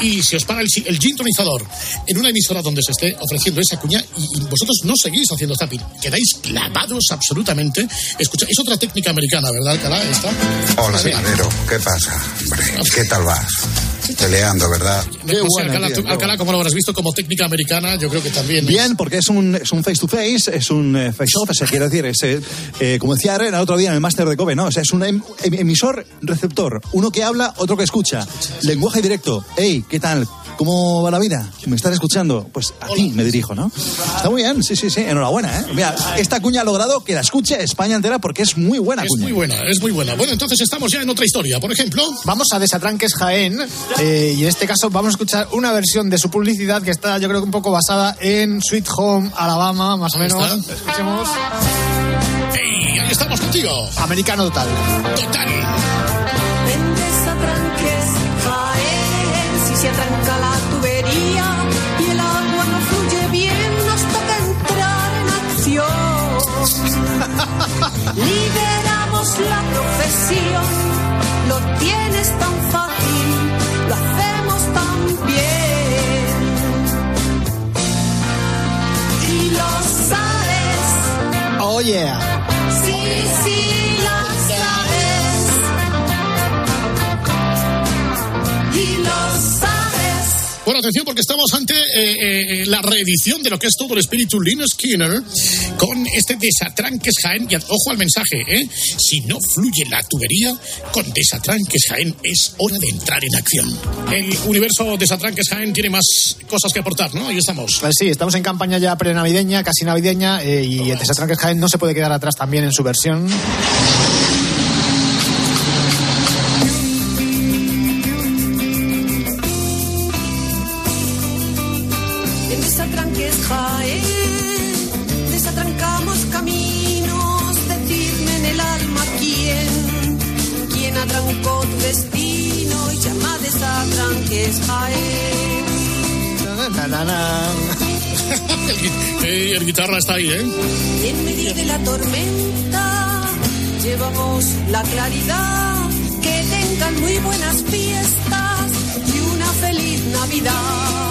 y se os para el, el sintonizador en una emisora donde se esté ofreciendo esa cuña y, y vosotros no seguís haciendo zapping, quedáis clavados absolutamente. Escucha, es otra técnica americana, ¿verdad, Alcalá? Esta. Hola, ganadero, ¿qué pasa? ¿Qué tal vas? Peleando, ¿verdad? Qué buena, Alcalá, tío, tú, Alcalá, como lo habrás visto, como técnica americana, yo creo que también... Bien, es... porque es un, es un face-to-face, es un eh, face-off, o sea, quiero decir, es, eh, como decía Herrera el otro día en el máster de Kobe, ¿no? O sea, es un em, emisor-receptor, uno que habla, otro que escucha, lenguaje directo, hey, ¿qué tal? ¿Cómo va la vida? ¿Me estás escuchando? Pues a ti me dirijo, ¿no? Está muy bien, sí, sí, sí, enhorabuena, ¿eh? Mira, esta cuña ha logrado que la escuche España entera porque es muy buena cuña. Es muy buena, es muy buena. Bueno, entonces estamos ya en otra historia, por ejemplo... Vamos a Desatranques Jaén... Eh, y en este caso vamos a escuchar una versión de su publicidad que está, yo creo que un poco basada en Sweet Home Alabama, más o menos. ¿Está? Escuchemos. ¡Hey! ¡Ahí estamos contigo! Americano total. Total. En Desatranques, Jaén, si se arranca la tubería y el agua no fluye bien hasta que entrar en acción. Oh yeah. Sí, sí, lo sabes. Y lo sabes. Bueno, atención, porque estamos ante eh, eh, la reedición de lo que es todo el espíritu Lynyrd Skynyrd con este Desatranques Jaén. Y ojo al mensaje, ¿eh? Si no fluye la tubería, con Desatranques Jaén es hora de entrar en acción. El universo Desatranques Jaén tiene más cosas que aportar, ¿no? Ahí estamos. Pues sí, estamos en campaña ya prenavideña, casi navideña, eh, y Tomás. El Desatranques Jaén no se puede quedar atrás también en su versión. El Desatranques Jaén. Desatrancamos caminos, decirme en el alma quién, quién atrancó tu destino y llama Desatranques Jaén. Na, na, na. el, el guitarra está ahí, ¿eh? Y en medio de la tormenta llevamos la claridad, que tengan muy buenas fiestas y una feliz Navidad.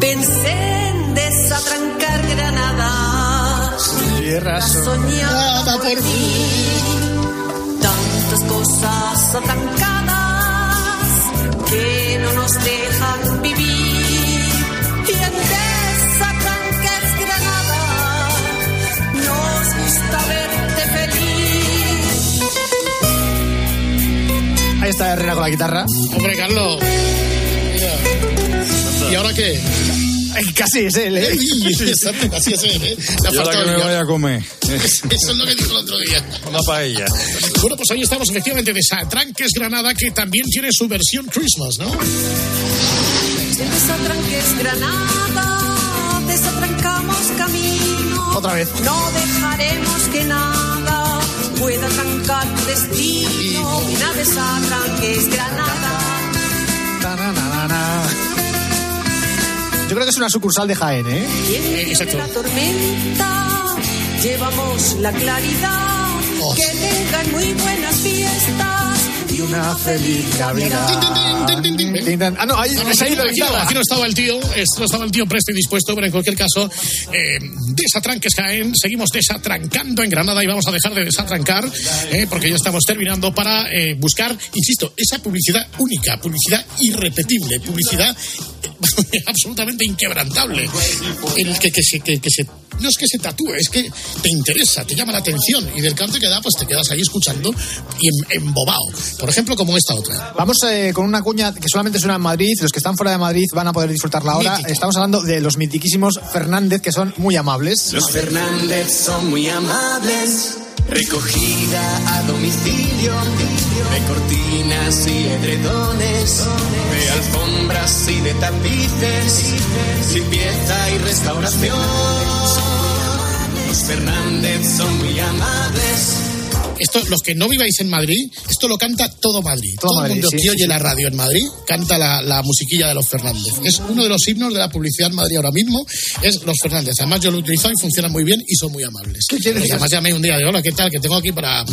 Pensé en desatrancar Granada, tierra soñada por ti, tantas cosas atrancadas que no nos dejan vivir. Y en Desatranques Granada nos gusta verte feliz. Ahí está Herrera con la guitarra. Hombre, Carlos. ¿Y ahora qué? Casi es él, ¿eh? Exacto, casi es él, ¿eh? La y ahora que me vaya a comer. Eso es lo que dijo el otro día. Una paella. Bueno, pues ahí estamos efectivamente de Desatranques Granada, que también tiene su versión Christmas, ¿no? Desatranques Granada, desatrancamos camino. Otra vez. No dejaremos que nada pueda trancar tu destino. Ven a Desatranques Granada. Na, na, na, na. Yo creo que es una sucursal de Jaén, ¿eh? eh exacto. La tormenta, llevamos la claridad, oh. Que tengan muy buenas fiestas y una feliz Navidad. ¡Tin, tin, tin, tin, tin, tin! Ah, no, ahí no, se ha ido aquí, no, aquí no estaba el tío, no estaba el tío presto y dispuesto, pero en cualquier caso, eh, Desatranques Jaén, seguimos desatrancando en Granada y vamos a dejar de desatrancar, eh, porque ya estamos terminando para eh, buscar, insisto, esa publicidad única, publicidad irrepetible, publicidad absolutamente inquebrantable, el que, que, se, que, que se, no es que se tatúe, es que te interesa, te llama la atención y del canto que da pues te quedas ahí escuchando y embobado, por ejemplo como esta otra. Vamos eh, con una cuña que solamente suena en Madrid, los que están fuera de Madrid van a poder disfrutarla ahora. Mítica. Estamos hablando de los mitiquísimos Fernández, que son muy amables. Los Fernández son muy amables, recogida a domicilio de cortinas y edredones, de alfombras y de tapices, limpieza y restauración. Los Fernández son muy amables, Esto, los que no viváis en Madrid, esto lo canta todo Madrid. Todo, todo Madrid, el mundo sí, que oye sí. la radio en Madrid canta la, la musiquilla de los Fernández. Es uno de los himnos de la publicidad en Madrid ahora mismo, es los Fernández. Además yo lo he utilizado y funciona muy bien y son muy amables. ¿Qué quieres? Además llamé un día de hola, ¿qué tal? Que tengo aquí para,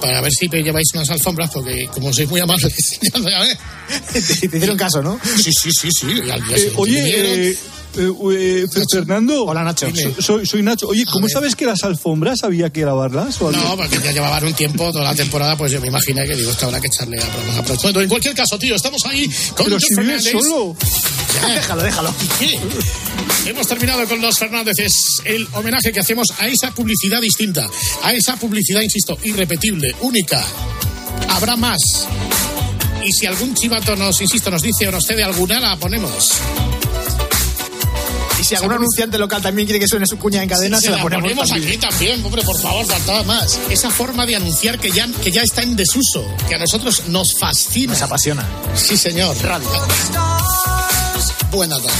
para ver si te lleváis unas alfombras, porque como sois muy amables, ya lo llamé. Te, te hicieron caso, ¿no? Sí, sí, sí, sí. Eh, oye... Eh... Eh, eh, Fernando. Hola, Nacho. Soy, soy Nacho. Oye, ¿cómo sabes que las alfombras había que lavarlas? ¿O no? Porque ya llevaban un tiempo, toda la temporada, pues yo me imaginé que digo, esto habrá que echarle a bromas. Bueno, en cualquier caso, tío, estamos ahí con los Fernández. Pero si solo. Ya. Déjalo, déjalo. ¿Qué? Hemos terminado con los Fernández. Es el homenaje que hacemos a esa publicidad distinta, a esa publicidad, insisto, irrepetible, única. Habrá más. Y si algún chivato nos, insisto, nos dice o nos cede alguna, la ponemos. Si algún anunciante local también quiere que suene su cuña en cadena, sí, se, se la ponemos, ponemos también. Aquí también, hombre, por favor, faltaba más. Esa forma de anunciar que ya, que ya está en desuso, que a nosotros nos fascina. Nos apasiona. Sí, señor. Radio. Buena tarde.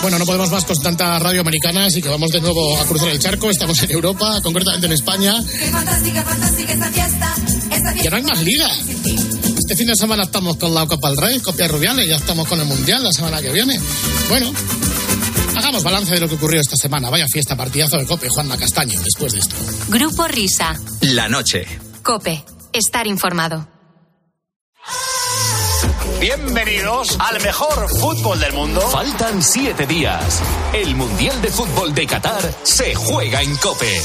Bueno, no podemos más con tanta radio americana, así que vamos de nuevo a cruzar el charco. Estamos en Europa, concretamente en España. Qué fantástica, fantástica esta fiesta, esta fiesta. Que no hay más liga. Este fin de semana estamos con la Copa del Rey, Copa de Rubiales, ya estamos con el Mundial la semana que viene. Bueno, hagamos balance de lo que ocurrió esta semana. Vaya fiesta, partidazo de COPE, Juanma Castaño, después de esto. Grupo Risa. La noche. COPE. Estar informado. Bienvenidos al mejor fútbol del mundo. Faltan siete días. El Mundial de Fútbol de Qatar se juega en COPE.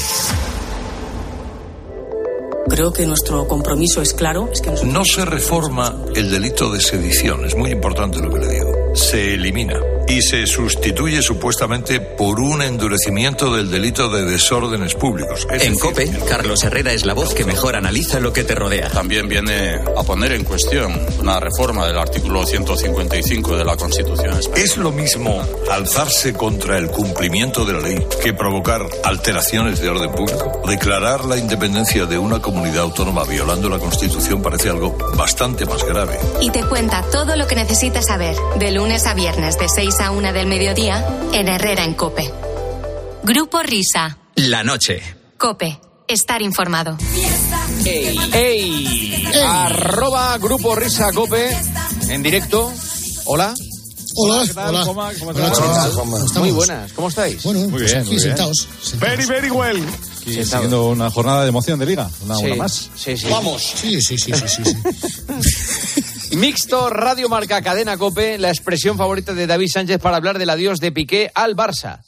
Creo que nuestro compromiso es claro. Es que nosotros... No se reforma el delito de sedición. Es muy importante lo que le digo. Se elimina. y se sustituye supuestamente por un endurecimiento del delito de desórdenes públicos. Es en decir, COPE, Carlos Herrera es la voz que mejor analiza lo que te rodea. También viene a poner en cuestión una reforma del artículo ciento cincuenta y cinco de la Constitución española. Es lo mismo alzarse contra el cumplimiento de la ley que provocar alteraciones de orden público. Declarar la independencia de una comunidad autónoma violando la Constitución parece algo bastante más grave. Y te cuenta todo lo que necesitas saber, de lunes a viernes, de seis a una del mediodía, en Herrera en COPE. Grupo Risa. La noche. COPE. Estar informado. Ey, ey. Arroba Grupo Risa COPE. En directo. Hola. Hola, hola. ¿Cómo estás? Muy buenas. ¿Cómo estáis? Bueno, muy pues bien, aquí muy sentados, bien. Sentados. Very, very well. Aquí sentados. Siendo una jornada de emoción de liga. Una, sí, una más. Sí, sí. Vamos. Sí, sí, sí, sí, sí. sí. Mixto, Radio Marca, Cadena COPE, la expresión favorita de David Sánchez para hablar del adiós de Piqué al Barça.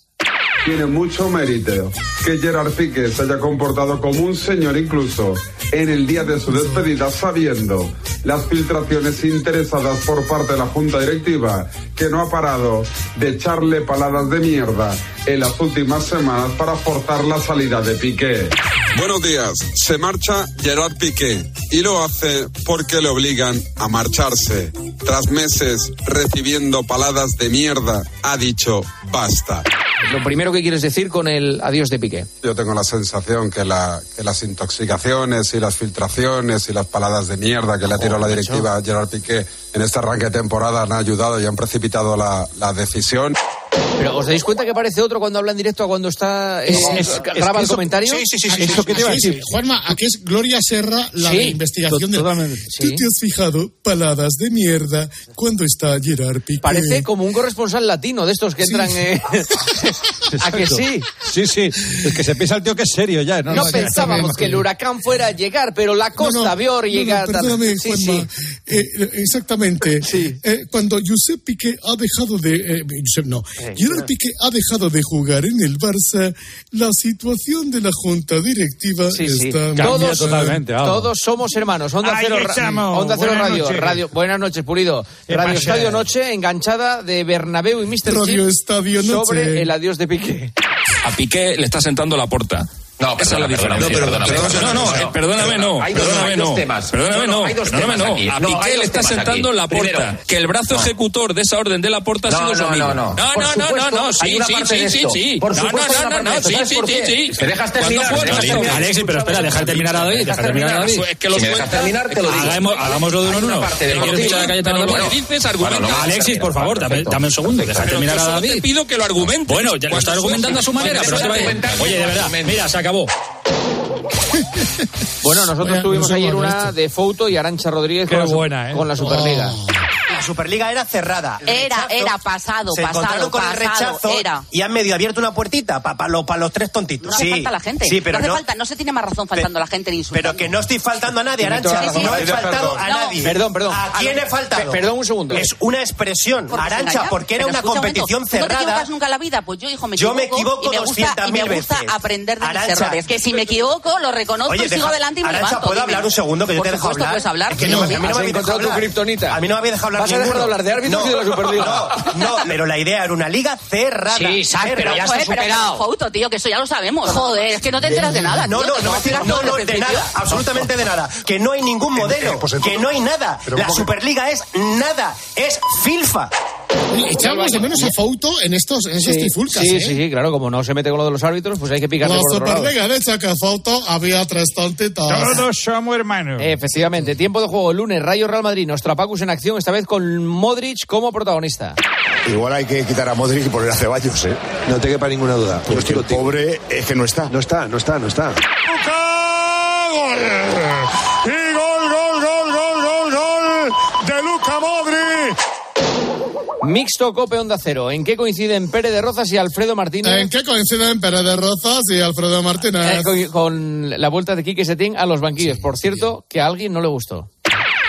Tiene mucho mérito que Gerard Piqué se haya comportado como un señor incluso en el día de su despedida, sabiendo las filtraciones interesadas por parte de la Junta Directiva, que no ha parado de echarle paladas de mierda en las últimas semanas para forzar la salida de Piqué. Buenos días, se marcha Gerard Piqué y lo hace porque le obligan a marcharse. Tras meses recibiendo paladas de mierda, ha dicho basta. Lo primero que quieres decir con el adiós de Piqué. Yo tengo la sensación que, la, que las intoxicaciones y las filtraciones y las paladas de mierda que le ha tirado la directiva a Gerard Piqué en este arranque de temporada han ayudado y han precipitado la, la decisión. Pero ¿os dais cuenta que parece otro cuando habla en directo a cuando está eh, es, es, graba es el comentario? Sí, sí, sí. sí, sí, sí, sí. Juanma, aquí es Gloria Serra la sí, investigación de... ¿Tú te has fijado? Paladas de mierda cuando está Gerard Piqué. Parece como un corresponsal latino de estos que sí. entran... Eh... ¿A que sí? Sí, sí. Es que se piensa el tío que es serio ya. No, no pensábamos que el huracán fuera a llegar, pero la costa no, no, vio llegar... No, no, perdóname, sí, Juanma. Sí. Eh, exactamente. Sí. Eh, cuando Josep Piqué ha dejado de... Eh, Josep no... Gerard Piqué ha dejado de jugar en el Barça, la situación de la junta directiva sí, sí. está... Todos, totalmente, todos somos hermanos. Onda Ahí Cero, estamos. Onda Cero Buenas radio, noches. radio. Buenas noches, Pulido. Radio pasa? Estadio Noche, enganchada de Bernabéu y míster Radio Estadio Noche sobre el adiós de Piqué. A Piqué le está sentando la puerta. No, esa es la diferencia. Perdóname, no, no, no, perdóname, no. Hay dos, perdóname, no. Hay dos temas. Perdóname, no. Hay dos perdóname, temas no. Aquí. A Piqué no, le está sentando aquí. La puerta. Primero, que el brazo no. ejecutor de esa orden de la puerta no, ha sido no, su amigo. No, no, no. Por no, supuesto, no, no. Sí, sí, sí, sí, sí. Por supuesto, no, no, no, no. Sí, sí, sí, sí. Te dejas terminar. Alexis, pero espera, deja terminar a David. Deja terminar a David. Es que lo dejas terminar, te lo digo. Hagámoslo de uno en uno. ¿Quieres escuchar a Cayetano? Dices argumentos. Alexis, por favor, dame un segundo. Deja terminar a David. Te pido que lo argumentes. Bueno, ya lo está argumentando a su manera, pero no te vayas. Oye, de verdad, mira, saca. Acabó. Bueno, nosotros bueno, tuvimos ayer una de Fouto y Arantxa Rodríguez con la, buena, ¿eh? con la Superliga. Oh. La Superliga era cerrada. Era, era pasado, se pasado, encontraron con pasado, el rechazo era. Y han medio abierto una puertita para pa, pa, pa los tres tontitos. No hace sí. falta la gente. Sí, pero no, hace no, falta, no se tiene más razón faltando pe, la gente ni insultando. Pero que no estoy faltando a nadie, Arantxa. Sí, sí, no sí, he faltado perdón. a nadie. Perdón, perdón. ¿A quién he faltado? Perdón un segundo. Es una expresión, Arantxa, porque era una competición un cerrada. ¿No te equivocas nunca en la vida? Pues yo, hijo, me equivoco. Yo me equivoco doscientas mil veces. Y me gusta aprender de mis errores. Que si me equivoco, lo reconozco y sigo adelante y me levanto. ¿Puedo hablar un segundo? Que yo te dejo hablar. Por supuesto, puedes hablar. A mí no me había dejado hablar. ¿Has dejado de hablar de árbitros no, y de la Superliga? No, no, pero la idea era una liga cerrada. Sí, sabes, pero ya se ha superado. Fouto, tío, que eso ya lo sabemos. Joder, es que no te enteras de nada. No, tío, no, no, no, no, no, no, de, de nada, absolutamente de nada. Que no hay ningún modelo, que no hay nada. La Superliga es nada, es filfa. Echábamos de menos a Fouto en estos en sí, trifulcas, sí, ¿eh? Sí, sí, claro, como no se mete con lo de los árbitros, pues hay que picarle por otro lado. La Superliga hecha que a Fouto había tres tontitas. Todos somos hermanos. Efectivamente, tiempo de juego, lunes, Rayo Real Madrid, nuestra Pacus en acción, esta vez con Modric como protagonista. Igual hay que quitar a Modric y poner a Ceballos, ¿eh? No te quepa ninguna duda. Pues que el pobre es que no está. No está, no está, no está. ¡Y gol, gol, gol, gol, gol, gol! ¡De Luka Modric! Mixto COPE Onda Cero. ¿En qué coinciden Pérez de Rozas y Alfredo Martínez? ¿En qué coinciden Pérez de Rozas y Alfredo Martínez? Eh, con, con la vuelta de Quique Setién a los banquillos. Sí, por cierto, bien. Que a alguien no le gustó.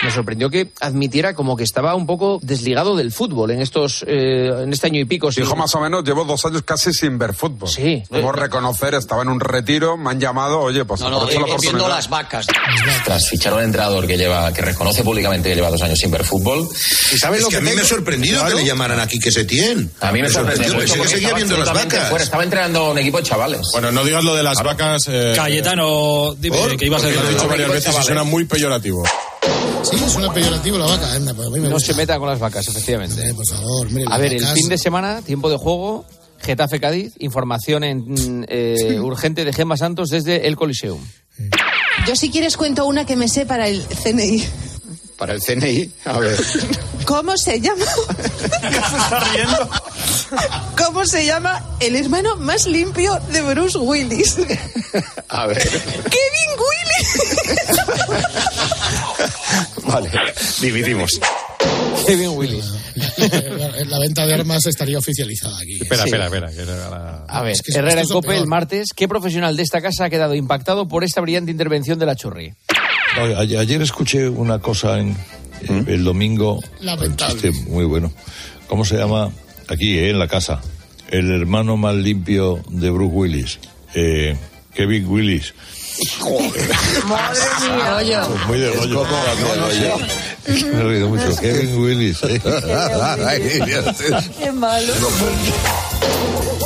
Nos sorprendió que admitiera como que estaba un poco desligado del fútbol en estos eh, en este año y pico. Dijo sin... más o menos, llevo dos años casi sin ver fútbol. Sí. Debo reconocer, estaba en un retiro, me han llamado, oye, pues no, no, aprovecho eh, la oportunidad. Viendo las vacas. Tras fichar a un entrenador que lleva, que reconoce públicamente que lleva dos años sin ver fútbol. ¿Y sabes es lo que, que a mí me ha sorprendido, claro, que le llamaran a Quique Setién? A mí me, me sorprendió, sorprendió mucho, que seguía viendo las vacas. Fuera, estaba entrenando un equipo de chavales. Bueno, no digas lo de las vacas. Eh, Cayetano, dime, ¿por? Que ibas a decir. Lo he dicho varias veces y suena muy peyorativo. Sí, es una peyorativa la vaca. Anda, pues a mí me no gusta. Se meta con las vacas, efectivamente. Eh, por favor, mire, a ver, vacas. El fin de semana, tiempo de juego, Getafe-Cádiz, información en, eh, sí. urgente de Gemma Santos desde el Coliseum. Sí. Yo, si quieres, cuento una que me sé para el C N I. ¿Para el C N I? A ver. ¿Cómo se llama? ¿Qué se está riendo? ¿Cómo se llama el hermano más limpio de Bruce Willis? A ver. ¡Kevin Willis! Vale, dividimos. Kevin Willis. La, la, la venta de armas estaría oficializada aquí. Espera, sí. espera, espera. Que la... A ver, es que Herrera en COPE el martes. ¿Qué profesional de esta casa ha quedado impactado por esta brillante intervención de la Churri? A, ayer escuché una cosa en, ¿Mm? el domingo. Lamentable. Muy bueno. ¿Cómo se llama? Aquí, eh, en la casa. El hermano más limpio de Bruce Willis. Eh, Kevin Willis. Joder. Madre mía, rollo. Pues muy de rollo. Me he reído mucho. Kevin Willis. ¿Eh? Qué malo.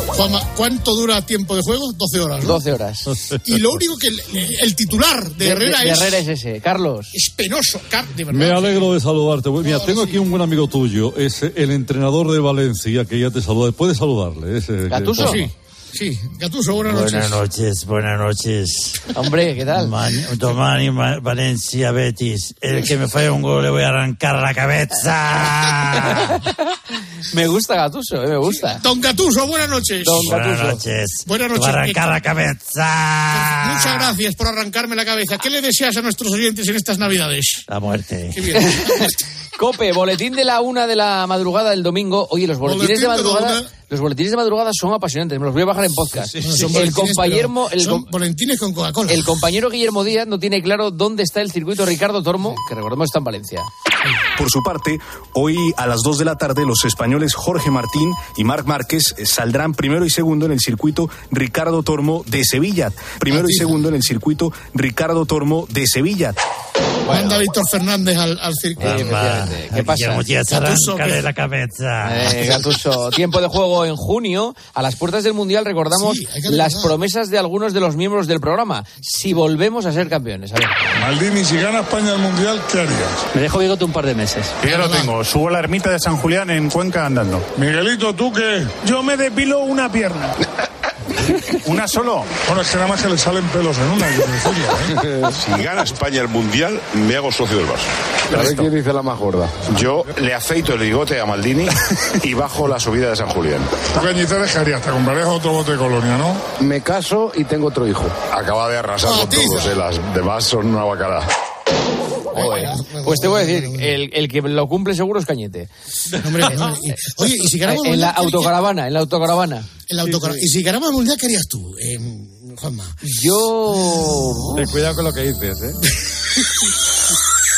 Juanma, ¿cuánto dura tiempo de juego? doce horas, ¿no? doce horas. Y lo único que el, el titular de, de Herrera de, de es... Herrera es ese, Carlos. Es penoso, Car- de verdad. Me alegro de saludarte. Mira, no, tengo sí. aquí un buen amigo tuyo, es el entrenador de Valencia, que ya te saluda. ¿Puedes saludarle? Ese, ¿Gattuso? Que... Sí. Sí, Gattuso, buenas noches. Buenas noches, buenas noches. Hombre, ¿qué tal? Domani, Valencia, Betis. El que me falle un gol le voy a arrancar la cabeza. Me gusta Gattuso, eh, me gusta. Don Gattuso, buenas noches. Don Gattuso. Buenas noches. Buenas noches. Te voy a arrancar la cabeza. Muchas gracias por arrancarme la cabeza. ¿Qué le deseas a nuestros oyentes en estas Navidades? La muerte. Qué bien. COPE, boletín de la una de la madrugada del domingo. Oye, los boletines de madrugada... De Los boletines de madrugada son apasionantes, me los voy a bajar en podcast. Sí, sí, sí. El compañero, el, son boletines con Coca-Cola. El compañero Guillermo Díaz no tiene claro dónde está el circuito Ricardo Tormo, que recordemos está en Valencia. Por su parte, hoy a las dos de la tarde los españoles Jorge Martín y Marc Márquez saldrán primero y segundo en el circuito Ricardo Tormo de Sevilla. Primero y segundo en el circuito Ricardo Tormo de Sevilla. Bueno, manda Víctor Fernández al, al circuito. Eh, ¿Qué pasa? Gattuso, la cabeza. Eh, Gattuso, tiempo de juego en junio. A las puertas del Mundial recordamos sí, las promesas de algunos de los miembros del programa. Si volvemos a ser campeones. A ver. Maldini, si gana España el Mundial, ¿qué harías? Me dejo bigote un par de meses. Y ya lo tengo. Subo a la ermita de San Julián en Cuenca andando. Miguelito, ¿tú qué? Yo me depilo una pierna. ¿Una solo? Bueno, es que nada más que le salen pelos en una. ¿eh? Si gana España el Mundial, me hago socio del Barça. A ver quién dice la más gorda. Yo le aceito el bigote a Maldini y bajo la subida de San Julián. ¿Tú qué ni te dejarías? Te comprarías otro bote de Colonia, ¿no? Me caso y tengo otro hijo. Acaba de arrasar con todos, ¿eh? Las demás son una bacalá. Joder. Pues te voy a decir, el, el que lo cumple seguro es Cañete. Hombre, oye, y si ganamos en la autocaravana, en la autocaravana. En la autocaravana. Sí, sí. Y si ganamos el mundial, ¿qué harías tú, eh, Juanma? Yo. Ten cuidado con lo que dices, ¿eh?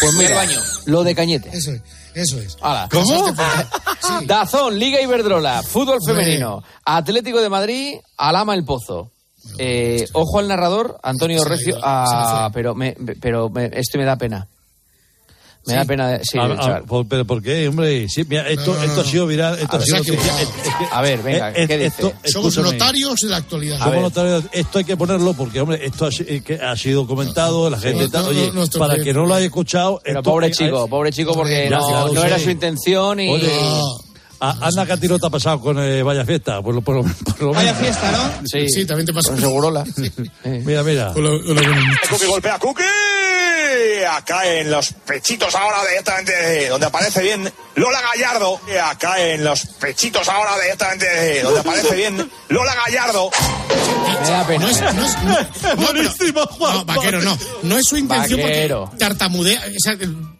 Pues mira, baño. Lo de Cañete. Eso es. Eso es. Hola. ¿Cómo? Sí. Dazón, Liga Iberdrola, fútbol femenino, Atlético de Madrid, Alhama el Pozo. Eh, ojo al narrador, Antonio Recio. Ah, pero me, pero me, esto me da pena. Me sí. da pena, sí, a, a, por, pero ¿por qué, hombre? Sí, mira, esto, no, no, esto no. ha sido viral. Esto a, ver, ha sido noticia, es, es que, a ver, venga, es, ¿qué esto, dice? Somos notarios de la actualidad. Somos notarios. Esto hay que ponerlo porque, hombre, esto ha, que ha sido comentado, la gente no, está... No, oye, no, no, para que no lo haya escuchado... Pero esto, pobre chico, pobre chico, porque gracias, no, no era su intención y... Oye, no. Anda, que tiro te ha pasado con eh, Vaya Fiesta. Por lo, por lo, por lo Vaya menos. Fiesta, ¿no? Sí, sí, también te pasó. Con Segurola. Sí. Eh. Mira, mira. Hola, hola, hola. Cookie golpea a Cookie. Acá en los pechitos ahora directamente donde aparece bien Lola Gallardo. Acá en los pechitos ahora directamente donde aparece bien Lola Gallardo. No es, no es, no, no, pero, no, vaquero, no. No es su intención vaquero. Porque tartamudea. O sea,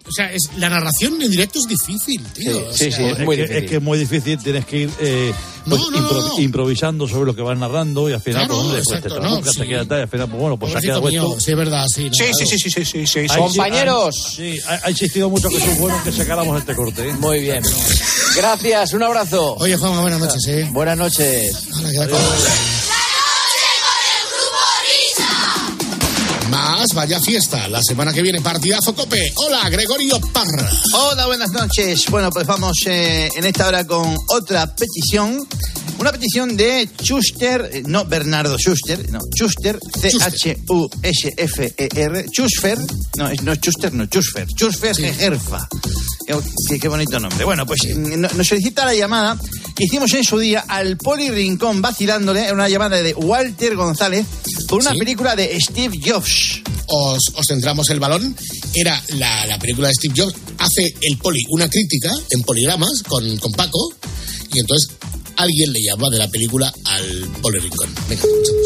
o sea es, la narración en directo es difícil, tío. Sí, o sea, sí, sí, es, es muy que, difícil. Es que es muy difícil, tienes que ir eh, pues, no, no, impro- no. improvisando sobre lo que vas narrando y al final, claro, pues, exacto, te trabucas, no, sí. te quedas atrás y al final, pues bueno, pues se ha quedado esto. Sí, es verdad, sí. Sí, claro. sí, sí, sí, sí, sí, sí, sí. Compañeros. Han, sí, ha, ha insistido mucho que es bueno que sacáramos este corte. ¿eh? Muy bien. Gracias, un abrazo. Oye, Juanma, buenas noches, ¿eh? Buenas noches. Ahora queda más, vaya fiesta. La semana que viene, partidazo Cope. Hola, Gregorio Parra. Hola, buenas noches. Bueno, pues vamos eh, en esta hora con otra petición. Una petición de Schuster, no Bernardo Schuster, no, Schuster, C H U S F E R, Chusfer, no, no es Schuster, no, Chusfer, Chusfer Gerfa. Qué, qué bonito nombre. Bueno, pues nos solicita la llamada que hicimos en su día al Poli Rincón vacilándole, una llamada de Walter González por una ¿Sí? película de Steve Jobs. Os, os centramos el balón. Era la, la película de Steve Jobs. Hace el Poli una crítica en Poligramas con, con Paco y entonces alguien le llama de la película al Poli Rincón. Venga, escuchamos.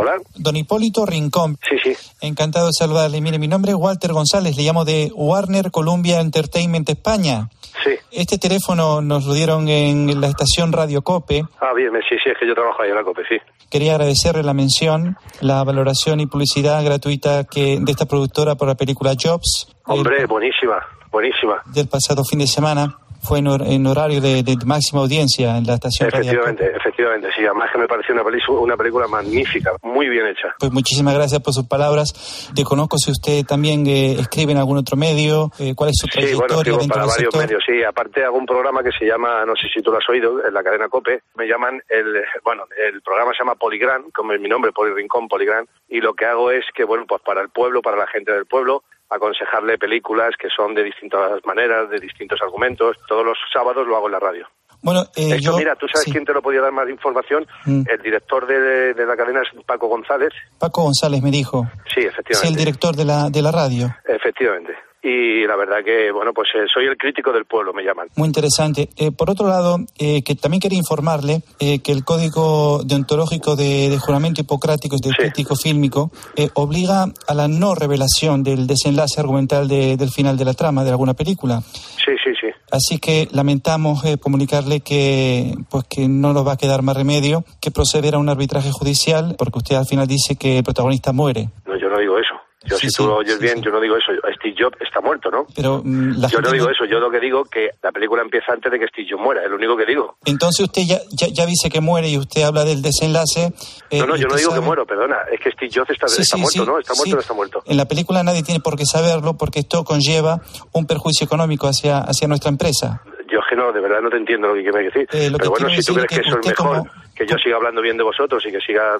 Hola. Don Hipólito Rincón. Sí, sí. Encantado de saludarle. Mire, mi nombre es Walter González, le llamo de Warner Columbia Entertainment España. Sí. Este teléfono nos lo dieron en la estación Radio Cope. Ah, bien, sí, sí, es que yo trabajo ahí en la Cope, sí. Quería agradecerle la mención, la valoración y publicidad gratuita que de esta productora por la película Jobs. Hombre, el, buenísima, buenísima. Del pasado fin de semana. Fue en, hor- en horario de, de máxima audiencia en la estación. Efectivamente, Radio. efectivamente, sí. Además que me pareció una, peli- una película magnífica, muy bien hecha. Pues muchísimas gracias por sus palabras. Desconozco si usted también eh, escribe en algún otro medio. Eh, ¿Cuál es su trayectoria? Sí, bueno, escribo para varios medios, sí. Aparte hago un programa que se llama, no sé si tú lo has oído, en la cadena COPE. Me llaman, el bueno, el programa se llama Poligrán, como es mi nombre, Poli Rincón, Poligrán. Y lo que hago es que, bueno, pues para el pueblo, para la gente del pueblo, aconsejarle películas que son de distintas maneras, de distintos argumentos. Todos los sábados lo hago en la radio. Bueno, eh, Esto, yo... mira, ¿tú sabes sí. quién te lo podía dar más información? Mm. El director de, de la cadena es Paco González. Paco González me dijo. Sí, efectivamente. Es el director de la, de la radio. Efectivamente. Y la verdad que, bueno, pues eh, soy el crítico del pueblo, me llaman. Muy interesante. Eh, por otro lado, eh, que también quería informarle eh, que el Código Deontológico de, de Juramento Hipocrático y del sí. Crítico Fílmico eh, obliga a la no revelación del desenlace argumental de, del final de la trama de alguna película. Sí, sí, sí. Así que lamentamos eh, comunicarle que pues que no nos va a quedar más remedio que proceder a un arbitraje judicial, porque usted al final dice que el protagonista muere. No, yo no digo eso. Yo sí, si tú sí, lo oyes sí, bien, sí. yo no digo eso. Steve Jobs está muerto, ¿no? Pero la yo no digo eso. Yo lo que digo que la película empieza antes de que Steve Jobs muera. Es lo único que digo. Entonces usted ya, ya, ya dice que muere y usted habla del desenlace. Eh, no, no, yo no digo sabe... que muero, perdona. Es que Steve Jobs está, sí, está sí, muerto, sí, ¿no? Está muerto sí. o no está muerto. En la película nadie tiene por qué saberlo porque esto conlleva un perjuicio económico hacia, hacia nuestra empresa. Yo es que no, de verdad no te entiendo lo que quieres decir. Eh, Pero bueno, si tú crees que, que eso es mejor... Como... que yo siga hablando bien de vosotros y que siga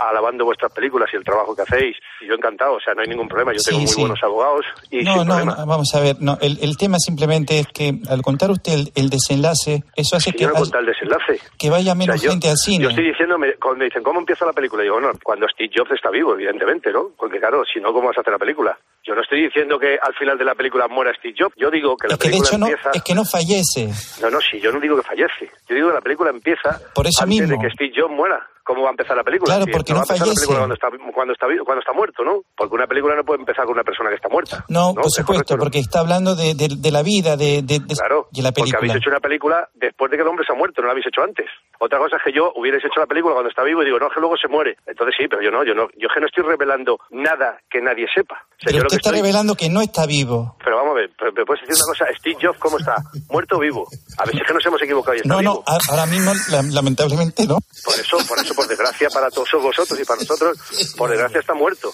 alabando vuestras películas y el trabajo que hacéis. Y yo encantado, o sea, no hay ningún problema. Yo sí, tengo muy sí. buenos abogados y no, sin no, problema. No, vamos a ver, no, el, el tema simplemente es que al contar usted el, el desenlace, eso hace que, que, no hay, el desenlace. que vaya menos o sea, yo, gente al cine. Yo estoy diciendo, me, cuando me dicen, ¿cómo empieza la película? Digo, no, cuando Steve Jobs está vivo, evidentemente, ¿no? Porque claro, si no, ¿cómo vas a hacer la película? Yo no estoy diciendo que al final de la película muera Steve Jobs. Yo digo que la es que película de hecho empieza... No, es que no fallece. No, no, sí, yo no digo que fallece. Yo digo que la película empieza... Por eso mismo. Que Steve Jobs muera. ¿Cómo va a empezar la película? Claro, porque no, no va a empezar fallece. La película cuando está, cuando, está, cuando está muerto, ¿no? Porque una película no puede empezar con una persona que está muerta. No, ¿no? por supuesto, ¿no? Porque está hablando de, de, de la vida, de, de, de, claro, de la película. Porque habéis hecho una película después de que el hombre se ha muerto, no la habéis hecho antes. Otra cosa es que yo hubierais hecho la película cuando está vivo y digo, no, que luego se muere. Entonces sí, pero yo no, yo no, yo es que no estoy revelando nada que nadie sepa. O sea, pero yo usted lo que está estoy... revelando que no está vivo. Pero vamos a ver, ¿me puedes decir una cosa? ¿Steve Jobs cómo está? ¿Muerto o vivo? A veces que nos hemos equivocado y está no, vivo. No, no, ahora mismo lamentablemente no. Por eso, por eso, por desgracia para todos vosotros y para nosotros, por desgracia está muerto.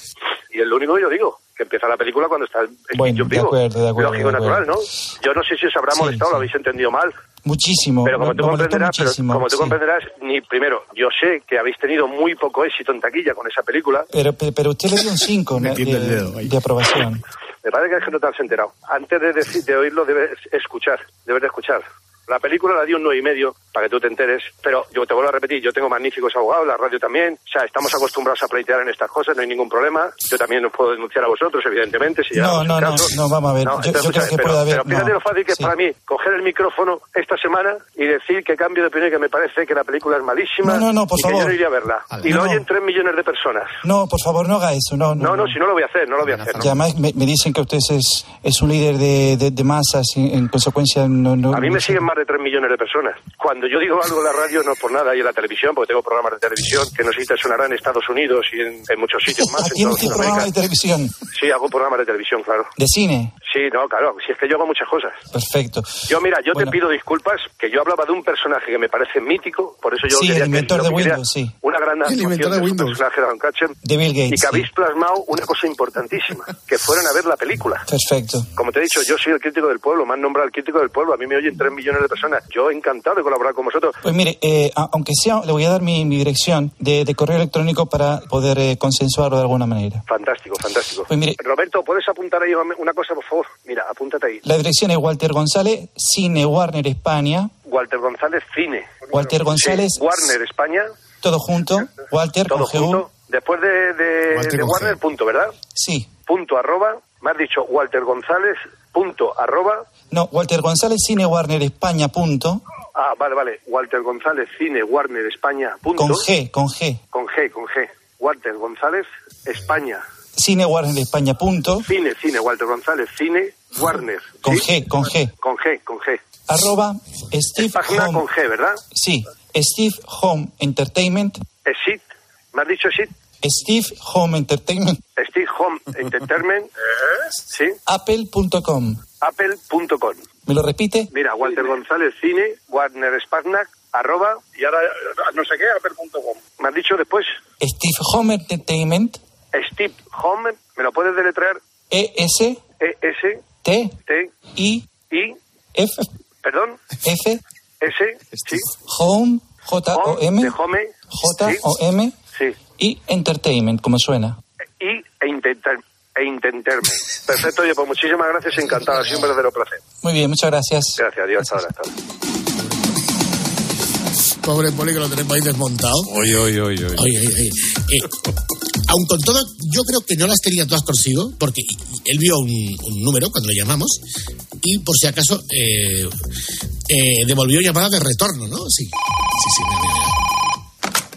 Y es lo único que yo digo, que empieza la película cuando está el bueno, Steve Jobs vivo. De acuerdo, de acuerdo, lógico, de acuerdo. Natural, ¿no? Yo no sé si os habrá molestado, sí, sí. lo habéis entendido mal. Muchísimo. Pero como no, tú comprenderás, pero como tú sí. comprenderás, ni primero, yo sé que habéis tenido muy poco éxito en taquilla con esa película. Pero, pero usted le dio un cinco ¿no? de, de, de aprobación. Me parece que es que no te has enterado. Antes de, decir, de oírlo, debes escuchar, debes de escuchar. La película la dio un nueve y medio, para que tú te enteres, pero yo te vuelvo a repetir, yo tengo magníficos abogados, la radio también, o sea, estamos acostumbrados a pleitear en estas cosas, no hay ningún problema, yo también os puedo denunciar a vosotros, evidentemente, si no, no, no, no, vamos a ver, no, yo, entonces, yo creo que pero, puede haber... Pero fíjate no, lo fácil que sí. es para mí coger el micrófono esta semana y decir que cambio de opinión, que me parece que la película es malísima, no, no, no, por y favor. Que yo no iría a verla, vale. y no, lo oyen tres millones de personas. No, por favor, no haga eso, no, no. No, no, si no lo voy a hacer, no lo voy a hacer. Y además me, me dicen que usted es, es un líder de, de, de masas, y en consecuencia no... no a mí me siguen más de tres millones de personas. Cuando yo digo algo en la radio no es por nada, y en la televisión, porque tengo programas de televisión que no sé si te sonarán en Estados Unidos y en, en muchos sitios más. ¿Tienes programas de televisión? Sí, hago programas de televisión, claro. ¿De cine? Sí, no, claro, si es que yo hago muchas cosas. Perfecto. Yo, mira, yo bueno. te pido disculpas, que yo hablaba de un personaje que me parece mítico, por eso yo sí, quería el inventor que, de Windows, sí. Una gran admiración de, de un personaje de Don Katchen, de Bill Gates, y que sí. habéis plasmado una cosa importantísima, que fueran a ver la película. Perfecto. Como te he dicho, yo soy el crítico del pueblo, me han nombrado el crítico del pueblo, a mí me oyen tres millones de personas, yo encantado de colaborar con vosotros. Pues mire, eh, aunque sea, le voy a dar mi, mi dirección de, de correo electrónico para poder eh, consensuarlo de alguna manera. Fantástico, fantástico. Pues mire, Roberto, ¿puedes apuntar ahí una cosa, por favor? Mira, apúntate ahí. La dirección es Walter González, Cine Warner España. Walter González Cine. Walter González sí, Warner España. Todo junto. Walter. Todo junto. Después de, de, Walter de Warner punto, ¿verdad? Sí. Punto arroba. Me has dicho Walter González punto arroba. No, Walter González Cine Warner España punto. Ah, vale, vale. Walter González Cine Warner España punto. Con G, con G. Con G, con G. Walter González España. Cine Warner España punto. Cine, cine, Walter González, cine, Warner. Con ¿sí? G, con G. Con G, con G. Arroba Steve Página Home. Con G, ¿verdad? Sí. Steve Home Entertainment. ¿Esit? ¿Me has dicho Esit? Steve Home Entertainment. Steve Home Entertainment. ¿Sí? Apple punto com. Apple punto com. ¿Me lo repite? Mira, Walter González, cine, Warner Spagnac, arroba, y ahora no sé qué, Apple punto com. ¿Me has dicho después? Steve Home Entertainment. Steve Home, ¿me lo puedes deletrear? E-S. E-S. T. T. I. I. F. Perdón. F. S. Sí. Home. J-O-M. De home. J-O-M. Sí. Y entertainment, como suena. Y e intentar. E intentarme. Perfecto, oye, pues muchísimas gracias, encantado, ha sido un verdadero placer. Muy bien, muchas gracias. Gracias, adiós, hasta ahora. Hasta ahora. Pobre Poli, que lo tenemos ahí desmontado. Oye, oye, oye. oye. oye, oye, oye. Eh, aun con todo, yo creo que no las tenía todas consigo, porque él vio un, un número cuando lo llamamos, y por si acaso eh, eh, devolvió llamada de retorno, ¿no? Sí, sí, sí. Mira, mira.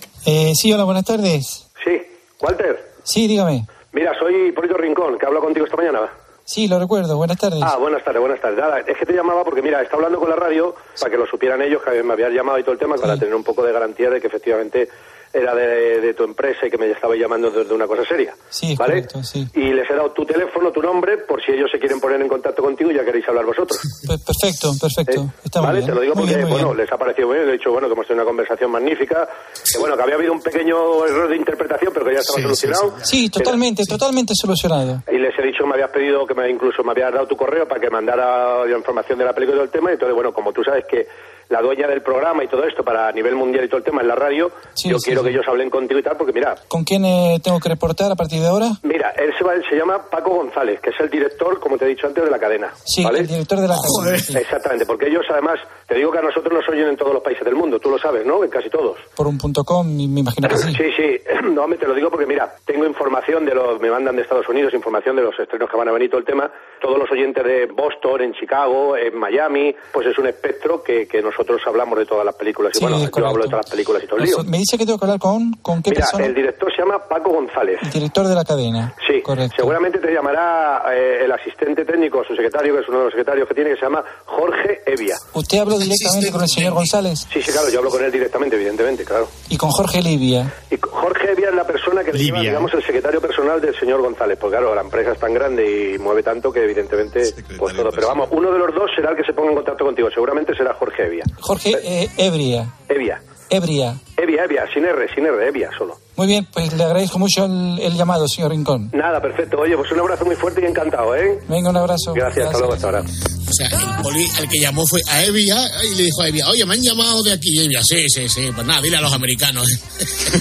Eh, sí, hola, buenas tardes. Sí, Walter. Sí, dígame. Mira, soy Poli Rincón, que hablo contigo esta mañana. Sí, lo recuerdo. Buenas tardes. Ah, buenas tardes, buenas tardes. Nada, es que te llamaba porque, mira, estaba hablando con la radio para que lo supieran ellos, que me habían llamado y todo el tema, para sí. tener un poco de garantía de que efectivamente era de, de tu empresa y que me estaba llamando desde una cosa seria. Sí, ¿vale? Correcto, sí. Y les he dado tu teléfono, tu nombre, por si ellos se quieren poner en contacto contigo y ya queréis hablar vosotros. Perfecto, perfecto. ¿Eh? Está ¿Vale? Bien. Te lo digo porque, bien, bueno, bien. Les ha parecido bien. He dicho, bueno, que hemos tenido una conversación magnífica. Que, bueno, que había habido un pequeño error de interpretación, pero que ya estaba sí, solucionado. Sí, sí. sí totalmente, sí. totalmente solucionado. Y les he dicho que me habías pedido, que me, incluso me habías dado tu correo para que mandara la información de la película y todo el tema. Y entonces, bueno, como tú sabes que la dueña del programa y todo esto para nivel mundial y todo el tema en la radio, sí, yo sí, quiero sí. que ellos hablen contigo y tal, porque mira... ¿Con quién eh, tengo que reportar a partir de ahora? Mira, él se, va, él se llama Paco González, que es el director, como te he dicho antes, de la cadena. Sí, ¿vale? El director de la cadena. Sí. Exactamente, porque ellos además, te digo que a nosotros nos oyen en todos los países del mundo, tú lo sabes, ¿no? En casi todos. Por un punto com, me imagino que sí. Sí, sí, no, me te lo digo porque mira, tengo información de los... Me mandan de Estados Unidos información de los estrenos que van a venir, todo el tema. Todos los oyentes de Boston, en Chicago, en Miami, pues es un espectro que, que nos nosotros hablamos de todas las películas y sí, bueno, correcto. Yo hablo de todas las películas y todo el lío. Me dice que tengo que hablar con, ¿con qué Mira, persona? El director se llama Paco González. El director de la cadena. Sí, correcto. Seguramente te llamará eh, el asistente técnico, su secretario, que es uno de los secretarios que tiene, que se llama Jorge Evia. ¿Usted habló directamente con el señor González? Sí, sí, claro, yo hablo con él directamente, evidentemente, claro. ¿Y con Jorge Evia? Y Jorge Evia es la persona que le lleva, digamos, el secretario personal del señor González, porque claro, la empresa es tan grande y mueve tanto que evidentemente, secretario pues todo. Pero vamos, uno de los dos será el que se ponga en contacto contigo, seguramente será Jorge Evia. Jorge eh, Evia. Evia. Evia. Evia, Evia, sin R, sin R, Evia solo. Muy bien, pues le agradezco mucho el, el llamado, señor Rincón. Nada, perfecto. Oye, pues un abrazo muy fuerte y encantado, ¿eh? Venga, un abrazo. Gracias, gracias. Hasta luego, hasta ahora. O sea, el Poli al que llamó fue a Evia y le dijo a Evia, oye, me han llamado de aquí. Y Evia, sí, sí, sí, pues nada, dile a los americanos.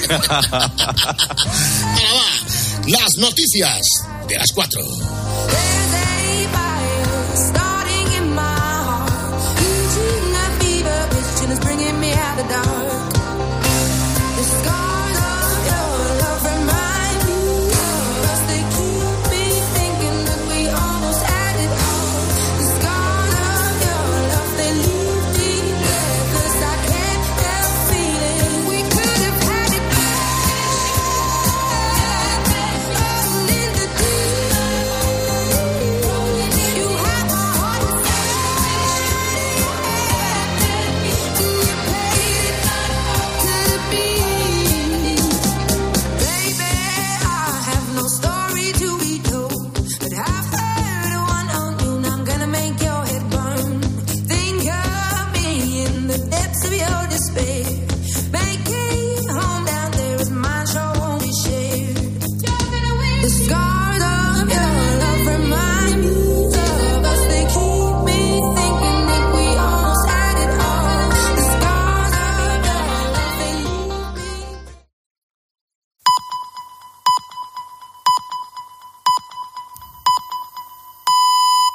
Ahora va, las noticias de las cuatro.